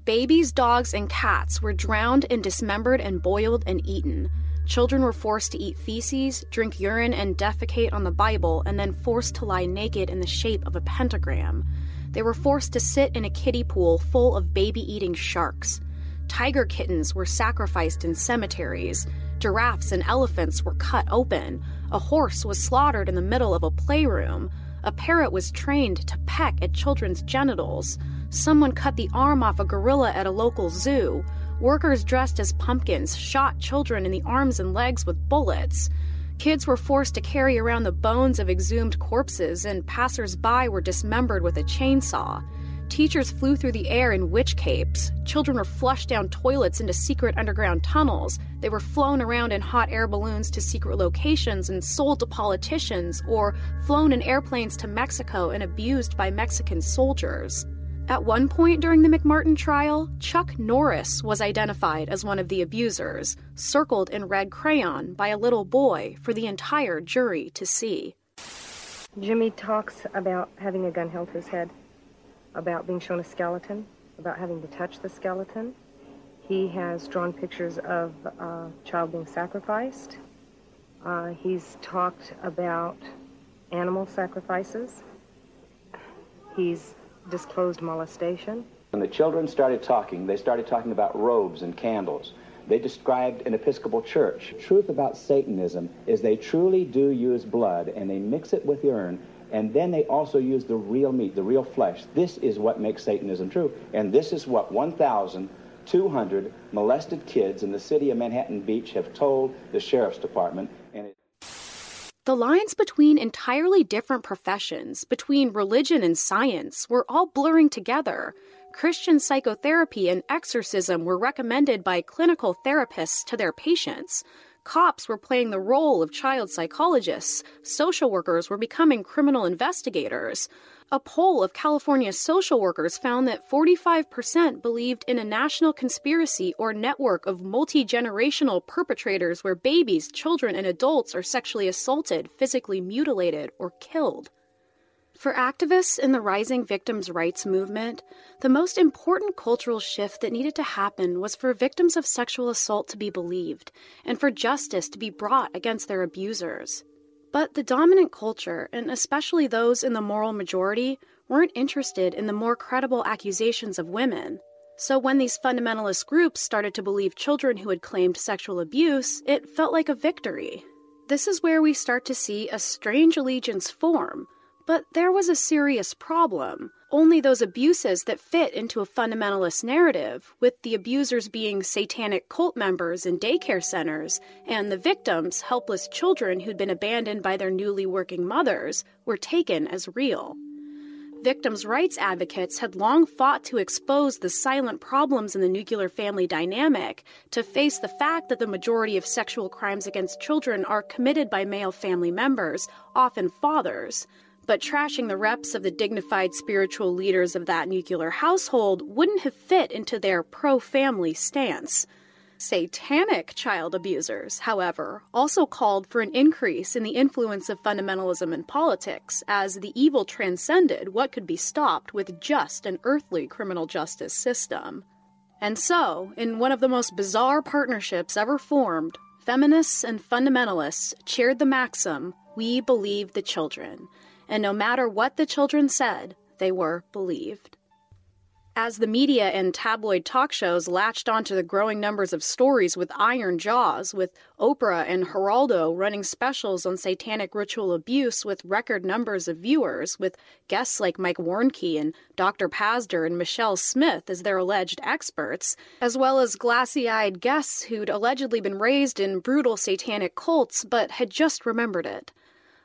Babies, dogs, and cats were drowned and dismembered and boiled and eaten. Children were forced to eat feces, drink urine, and defecate on the Bible, and then forced to lie naked in the shape of a pentagram. They were forced to sit in a kiddie pool full of baby-eating sharks. Tiger kittens were sacrificed in cemeteries. Giraffes and elephants were cut open. A horse was slaughtered in the middle of a playroom. A parrot was trained to peck at children's genitals. Someone cut the arm off a gorilla at a local zoo. Workers dressed as pumpkins shot children in the arms and legs with bullets. Kids were forced to carry around the bones of exhumed corpses, and passers-by were dismembered with a chainsaw. Teachers flew through the air in witch capes. Children were flushed down toilets into secret underground tunnels. They were flown around in hot air balloons to secret locations and sold to politicians, or flown in airplanes to Mexico and abused by Mexican soldiers. At one point during the McMartin trial, Chuck Norris was identified as one of the abusers, circled in red crayon by a little boy for the entire jury to see. Jimmy talks about having a gun held to his head, about being shown a skeleton, about having to touch the skeleton. He has drawn pictures of a child being sacrificed. He's talked about animal sacrifices. He's disclosed molestation. When the children started talking, they started talking about robes and candles. They described an Episcopal church. The truth about Satanism is they truly do use blood, and they mix it with urine, and then they also use the real meat, the real flesh. This is what makes Satanism true, and this is what 1,200 molested kids in the city of Manhattan Beach have told the sheriff's department. The lines between entirely different professions, between religion and science, were all blurring together. Christian psychotherapy and exorcism were recommended by clinical therapists to their patients. Cops were playing the role of child psychologists. Social workers were becoming criminal investigators. A poll of California social workers found that 45% believed in a national conspiracy or network of multi-generational perpetrators where babies, children, and adults are sexually assaulted, physically mutilated, or killed. For activists in the rising victims' rights movement, the most important cultural shift that needed to happen was for victims of sexual assault to be believed and for justice to be brought against their abusers. But the dominant culture, and especially those in the moral majority, weren't interested in the more credible accusations of women. So when these fundamentalist groups started to believe children who had claimed sexual abuse, it felt like a victory. This is where we start to see a strange allegiance form. But there was a serious problem. Only those abuses that fit into a fundamentalist narrative, with the abusers being satanic cult members in daycare centers, and the victims, helpless children who'd been abandoned by their newly working mothers, were taken as real. Victims' rights advocates had long fought to expose the silent problems in the nuclear family dynamic, to face the fact that the majority of sexual crimes against children are committed by male family members, often fathers. But trashing the reps of the dignified spiritual leaders of that nuclear household wouldn't have fit into their pro-family stance. Satanic child abusers, however, also called for an increase in the influence of fundamentalism in politics, as the evil transcended what could be stopped with just an earthly criminal justice system. And so, in one of the most bizarre partnerships ever formed, feminists and fundamentalists cheered the maxim, "We believe the children." And no matter what the children said, they were believed. As the media and tabloid talk shows latched onto the growing numbers of stories with iron jaws, with Oprah and Geraldo running specials on satanic ritual abuse with record numbers of viewers, with guests like Mike Warnke and Dr. Pazder and Michelle Smith as their alleged experts, as well as glassy-eyed guests who'd allegedly been raised in brutal satanic cults but had just remembered it.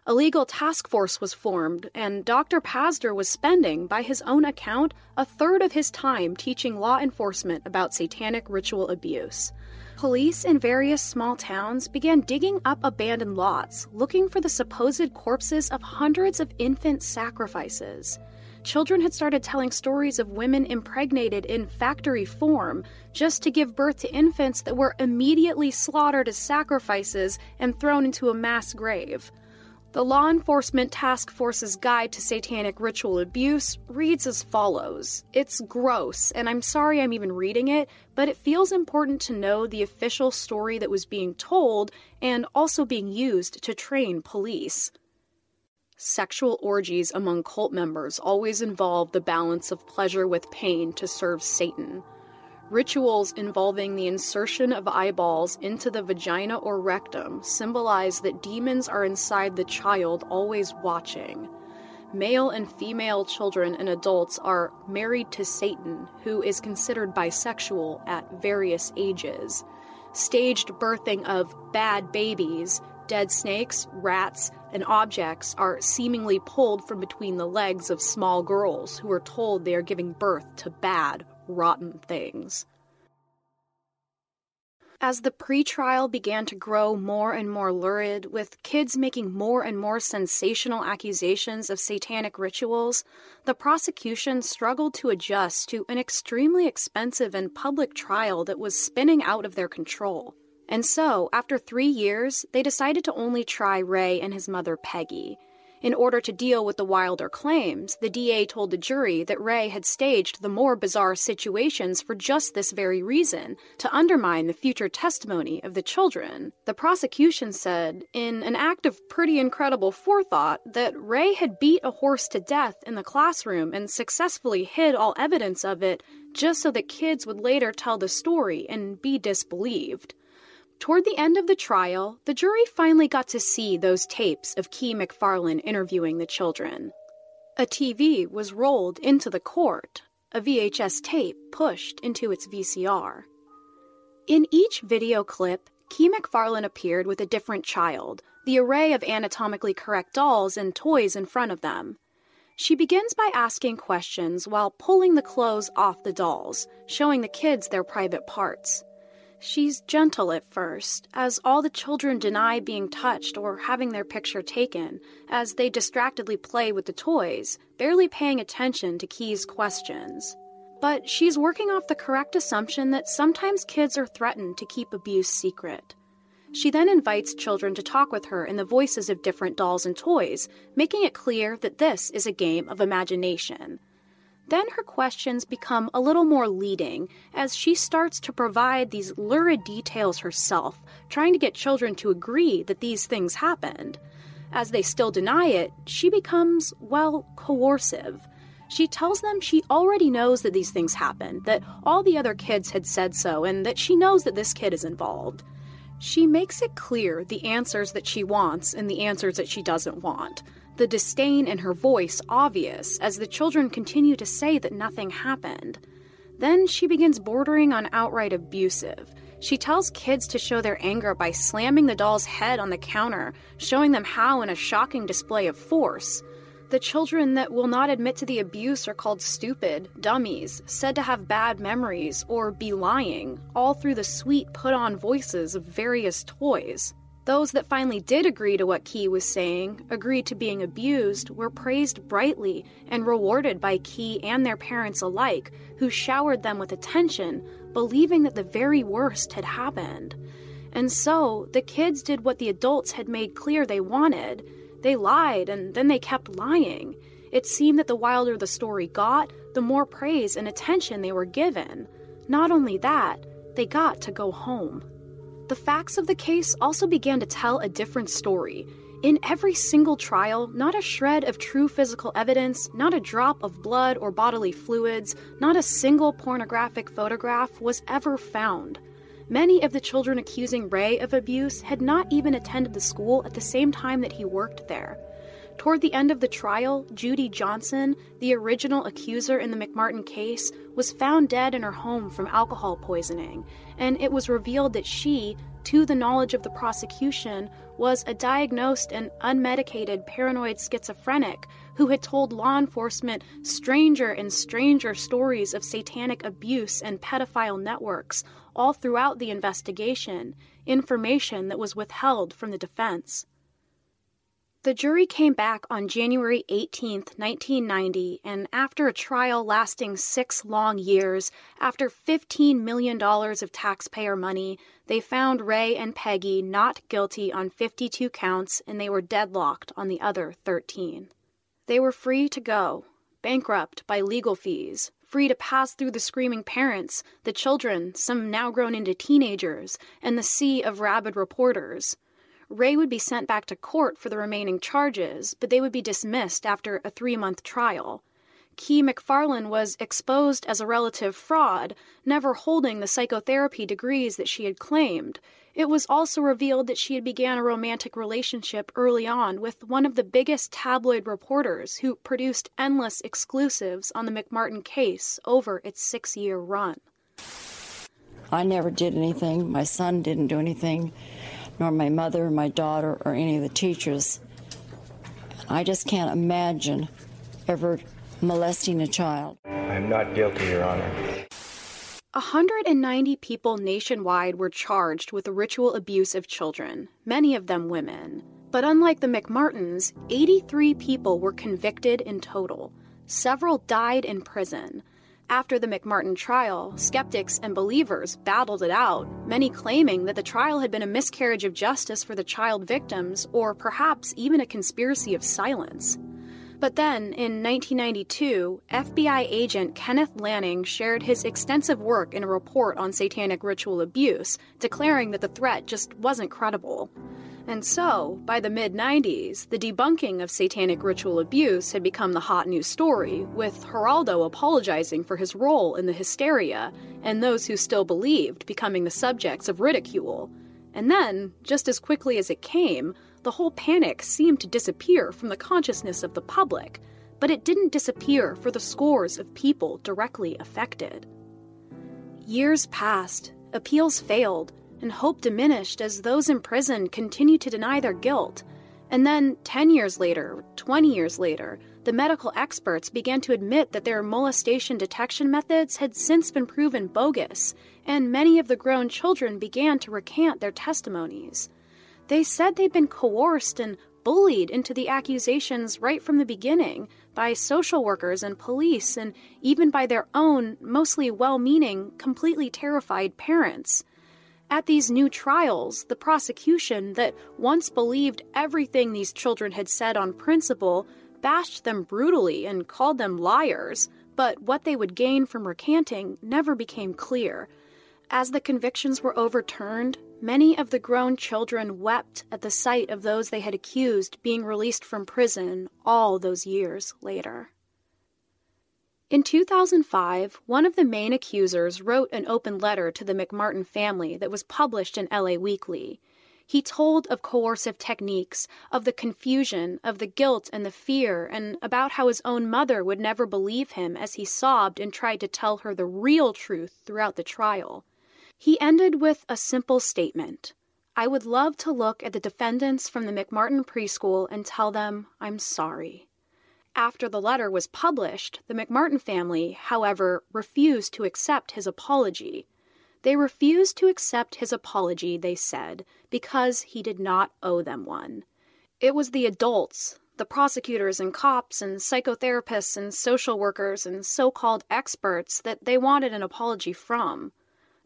A legal task force was formed, and Dr. Pazder was spending, by his own account, 1/3 of his time teaching law enforcement about satanic ritual abuse. Police in various small towns began digging up abandoned lots, looking for the supposed corpses of hundreds of infant sacrifices. Children had started telling stories of women impregnated in factory form just to give birth to infants that were immediately slaughtered as sacrifices and thrown into a mass grave. The Law Enforcement Task Force's Guide to Satanic Ritual Abuse reads as follows. It's gross, and I'm sorry I'm even reading it, but it feels important to know the official story that was being told and also being used to train police. Sexual orgies among cult members always involve the balance of pleasure with pain to serve Satan. Rituals involving the insertion of eyeballs into the vagina or rectum symbolize that demons are inside the child, always watching. Male and female children and adults are married to Satan, who is considered bisexual at various ages. Staged birthing of bad babies, dead snakes, rats, and objects are seemingly pulled from between the legs of small girls who are told they are giving birth to bad, rotten things. As the pretrial began to grow more and more lurid, with kids making more and more sensational accusations of satanic rituals, the prosecution struggled to adjust to an extremely expensive and public trial that was spinning out of their control. And so, after 3 years, they decided to only try Ray and his mother, Peggy. In order to deal with the wilder claims, the DA told the jury that Ray had staged the more bizarre situations for just this very reason, to undermine the future testimony of the children. The prosecution said, in an act of pretty incredible forethought, that Ray had beat a horse to death in the classroom and successfully hid all evidence of it, just so that kids would later tell the story and be disbelieved. Toward the end of the trial, the jury finally got to see those tapes of Kee McFarlane interviewing the children. A TV was rolled into the court, a VHS tape pushed into its VCR. In each video clip, Kee McFarlane appeared with a different child, the array of anatomically correct dolls and toys in front of them. She begins by asking questions while pulling the clothes off the dolls, showing the kids their private parts. She's gentle at first, as all the children deny being touched or having their picture taken, as they distractedly play with the toys, barely paying attention to Key's questions. But she's working off the correct assumption that sometimes kids are threatened to keep abuse secret. She then invites children to talk with her in the voices of different dolls and toys, making it clear that this is a game of imagination. Then her questions become a little more leading as she starts to provide these lurid details herself, trying to get children to agree that these things happened. As they still deny it, she becomes, well, coercive. She tells them she already knows that these things happened, that all the other kids had said so, and that she knows that this kid is involved. She makes it clear the answers that she wants and the answers that she doesn't want. The disdain in her voice obvious as the children continue to say that nothing happened. Then she begins bordering on outright abusive. She tells kids to show their anger by slamming the doll's head on the counter, showing them how in a shocking display of force. The children that will not admit to the abuse are called stupid, dummies, said to have bad memories, or be lying, all through the sweet put-on voices of various toys. Those that finally did agree to what Key was saying, agreed to being abused, were praised brightly and rewarded by Key and their parents alike, who showered them with attention, believing that the very worst had happened. And so, the kids did what the adults had made clear they wanted. They lied, and then they kept lying. It seemed that the wilder the story got, the more praise and attention they were given. Not only that, they got to go home. The facts of the case also began to tell a different story. In every single trial, not a shred of true physical evidence, not a drop of blood or bodily fluids, not a single pornographic photograph was ever found. Many of the children accusing Ray of abuse had not even attended the school at the same time that he worked there. Toward the end of the trial, Judy Johnson, the original accuser in the McMartin case, was found dead in her home from alcohol poisoning, and it was revealed that she, to the knowledge of the prosecution, was a diagnosed and unmedicated paranoid schizophrenic who had told law enforcement stranger and stranger stories of satanic abuse and pedophile networks all throughout the investigation, information that was withheld from the defense. The jury came back on January 18, 1990, and after a trial lasting 6 long years, after $15 million of taxpayer money, they found Ray and Peggy not guilty on 52 counts, and they were deadlocked on the other 13. They were free to go, bankrupt by legal fees, free to pass through the screaming parents, the children, some now grown into teenagers, and the sea of rabid reporters. Ray would be sent back to court for the remaining charges, but they would be dismissed after a 3-month trial. Key McFarlane was exposed as a relative fraud, never holding the psychotherapy degrees that she had claimed. It was also revealed that she had began a romantic relationship early on with one of the biggest tabloid reporters who produced endless exclusives on the McMartin case over its 6-year run. I never did anything. My son didn't do anything, nor my mother, my daughter, or any of the teachers. I just can't imagine ever molesting a child. I'm not guilty, Your Honor. 190 people nationwide were charged with the ritual abuse of children, many of them women. But unlike the McMartins, 83 people were convicted in total. Several died in prison. After the McMartin trial, skeptics and believers battled it out, many claiming that the trial had been a miscarriage of justice for the child victims, or perhaps even a conspiracy of silence. But then, in 1992, FBI agent Kenneth Lanning shared his extensive work in a report on satanic ritual abuse, declaring that the threat just wasn't credible. And so, by the mid-90s, the debunking of satanic ritual abuse had become the hot news story, with Geraldo apologizing for his role in the hysteria, and those who still believed becoming the subjects of ridicule. And then, just as quickly as it came, the whole panic seemed to disappear from the consciousness of the public, but it didn't disappear for the scores of people directly affected. Years passed, appeals failed, and hope diminished as those in prison continued to deny their guilt. And then 10 years later, 20 years later, the medical experts began to admit that their molestation detection methods had since been proven bogus, and many of the grown children began to recant their testimonies. They said they'd been coerced and bullied into the accusations right from the beginning by social workers and police, and even by their own, mostly well-meaning, completely terrified parents. At these new trials, the prosecution that once believed everything these children had said on principle bashed them brutally and called them liars, but what they would gain from recanting never became clear. As the convictions were overturned, many of the grown children wept at the sight of those they had accused being released from prison all those years later. In 2005, one of the main accusers wrote an open letter to the McMartin family that was published in LA Weekly. He told of coercive techniques, of the confusion, of the guilt and the fear, and about how his own mother would never believe him as he sobbed and tried to tell her the real truth throughout the trial. He ended with a simple statement. I would love to look at the defendants from the McMartin preschool and tell them, I'm sorry. After the letter was published, the McMartin family, however, refused to accept his apology. They refused to accept his apology, they said, because he did not owe them one. It was the adults, the prosecutors and cops and psychotherapists and social workers and so-called experts that they wanted an apology from.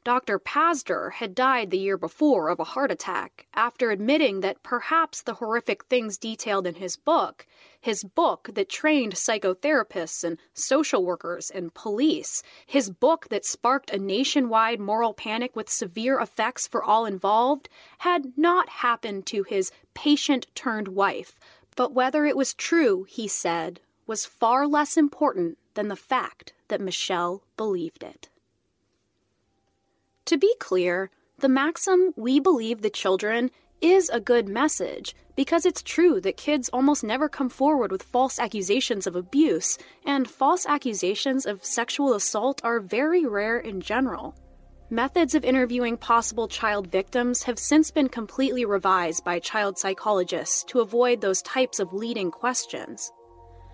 Dr. Pazder had died the year before of a heart attack after admitting that perhaps the horrific things detailed in his book that trained psychotherapists and social workers and police, his book that sparked a nationwide moral panic with severe effects for all involved, had not happened to his patient-turned-wife. But whether it was true, he said, was far less important than the fact that Michelle believed it. To be clear, the maxim, we believe the children, is a good message because it's true that kids almost never come forward with false accusations of abuse, and false accusations of sexual assault are very rare in general. Methods of interviewing possible child victims have since been completely revised by child psychologists to avoid those types of leading questions.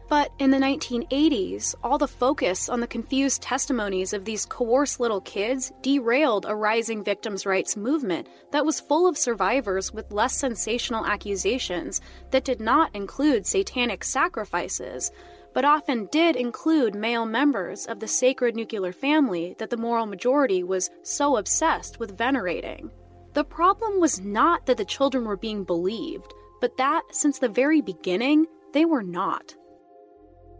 But in the 1980s, all the focus on the confused testimonies of these coerced little kids derailed a rising victims' rights movement that was full of survivors with less sensational accusations that did not include satanic sacrifices, but often did include male members of the sacred nuclear family that the moral majority was so obsessed with venerating. The problem was not that the children were being believed, but that, since the very beginning, they were not.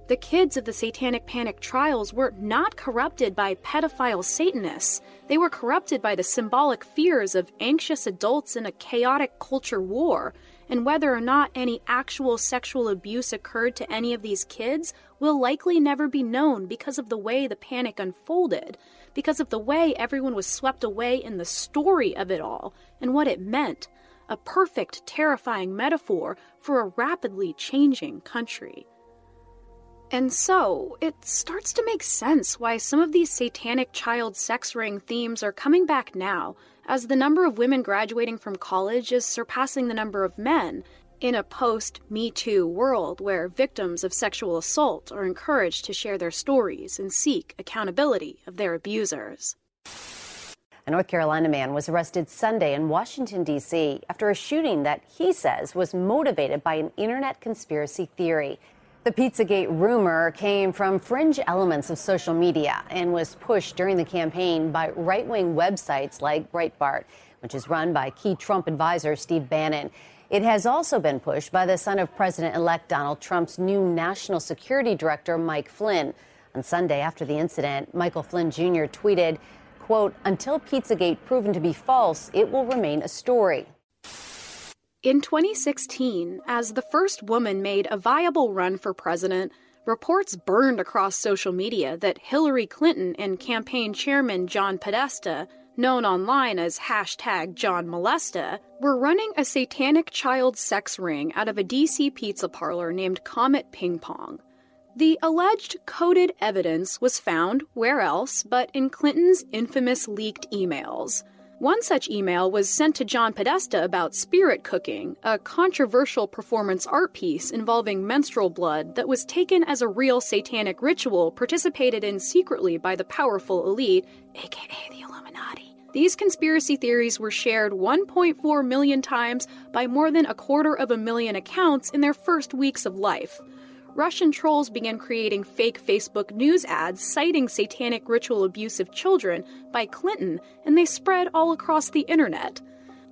The kids of the Satanic Panic trials were not corrupted by pedophile Satanists. They were corrupted by the symbolic fears of anxious adults in a chaotic culture war, and whether or not any actual sexual abuse occurred to any of these kids will likely never be known because of the way the panic unfolded, because of the way everyone was swept away in the story of it all and what it meant, a perfect, terrifying metaphor for a rapidly changing country. And so, it starts to make sense why some of these satanic child sex ring themes are coming back now, as the number of women graduating from college is surpassing the number of men, in a post-Me Too world where victims of sexual assault are encouraged to share their stories and seek accountability of their abusers. A North Carolina man was arrested Sunday in Washington, D.C. after a shooting that he says was motivated by an internet conspiracy theory. The Pizzagate rumor came from fringe elements of social media and was pushed during the campaign by right-wing websites like Breitbart, which is run by key Trump advisor Steve Bannon. It has also been pushed by the son of President-elect Donald Trump's new National Security Director, Mike Flynn. On Sunday after the incident, Michael Flynn Jr. tweeted, quote, until Pizzagate proven to be false, it will remain a story. In 2016, as the first woman made a viable run for president, reports burned across social media that Hillary Clinton and campaign chairman John Podesta, known online as #JohnMolesta, were running a satanic child sex ring out of a D.C. pizza parlor named Comet Ping Pong. The alleged coded evidence was found where else but in Clinton's infamous leaked emails. One such email was sent to John Podesta about Spirit Cooking, a controversial performance art piece involving menstrual blood that was taken as a real satanic ritual participated in secretly by the powerful elite, aka the Illuminati. These conspiracy theories were shared 1.4 million times by more than 250,000 accounts in their first weeks of life. Russian trolls began creating fake Facebook news ads citing satanic ritual abuse of children by Clinton, and they spread all across the internet.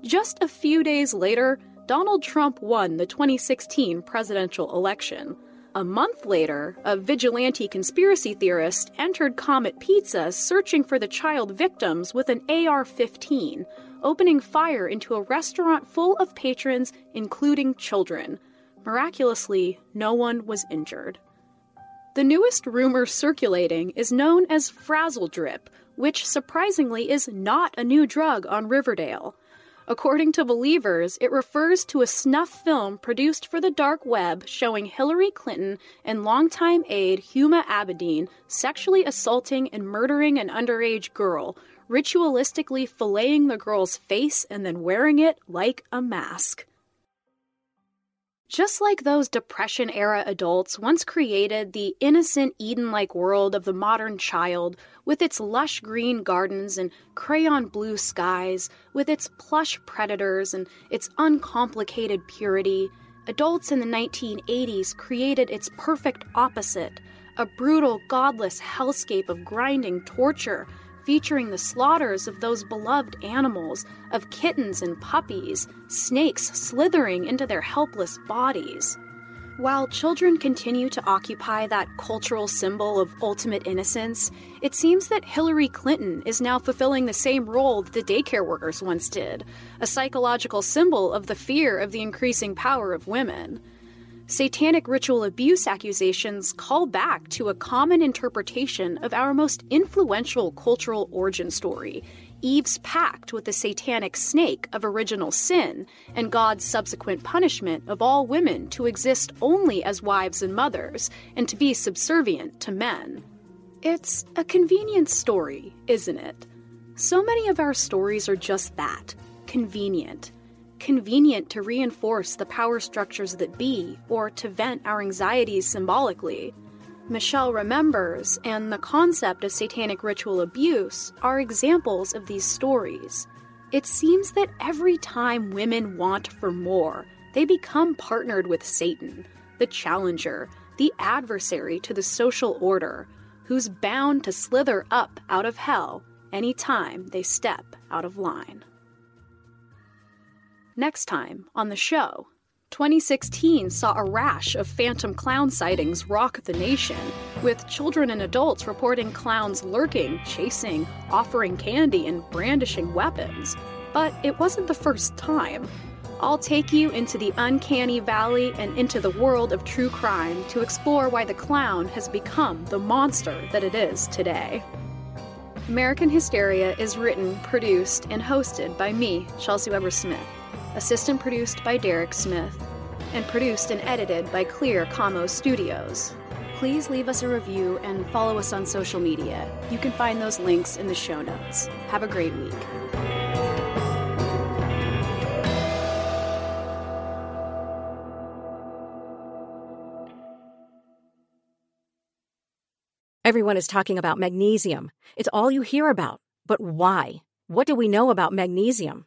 Just a few days later, Donald Trump won the 2016 presidential election. A month later, a vigilante conspiracy theorist entered Comet Pizza searching for the child victims with an AR-15, opening fire into a restaurant full of patrons, including children. Miraculously, no one was injured. The newest rumor circulating is known as Frazzle Drip, which surprisingly is not a new drug on Riverdale. According to believers, it refers to a snuff film produced for the dark web showing Hillary Clinton and longtime aide Huma Abedin sexually assaulting and murdering an underage girl, ritualistically filleting the girl's face and then wearing it like a mask. Just like those Depression-era adults once created the innocent Eden-like world of the modern child, with its lush green gardens and crayon blue skies, with its plush predators and its uncomplicated purity, adults in the 1980s created its perfect opposite, a brutal, godless hellscape of grinding torture, featuring the slaughters of those beloved animals, of kittens and puppies, snakes slithering into their helpless bodies. While children continue to occupy that cultural symbol of ultimate innocence, it seems that Hillary Clinton is now fulfilling the same role that the daycare workers once did, a psychological symbol of the fear of the increasing power of women. Satanic ritual abuse accusations call back to a common interpretation of our most influential cultural origin story, Eve's pact with the satanic snake of original sin and God's subsequent punishment of all women to exist only as wives and mothers and to be subservient to men. It's a convenient story, isn't it? So many of our stories are just that, convenient. Convenient to reinforce the power structures that be, or to vent our anxieties symbolically. Michelle Remembers and the concept of satanic ritual abuse are examples of these stories. It seems that every time women want for more, they become partnered with Satan, the challenger, the adversary to the social order, who's bound to slither up out of hell any time they step out of line. Next time on the show, 2016 saw a rash of phantom clown sightings rock the nation, with children and adults reporting clowns lurking, chasing, offering candy, and brandishing weapons. But it wasn't the first time. I'll take you into the uncanny valley and into the world of true crime to explore why the clown has become the monster that it is today. American Hysteria is written, produced, and hosted by me, Chelsea Weber-Smith. Assistant produced by Derek Smith, and produced and edited by Clear Camo Studios. Please leave us a review and follow us on social media. You can find those links in the show notes. Have a great week. Everyone is talking about magnesium. It's all you hear about. But why? What do we know about magnesium?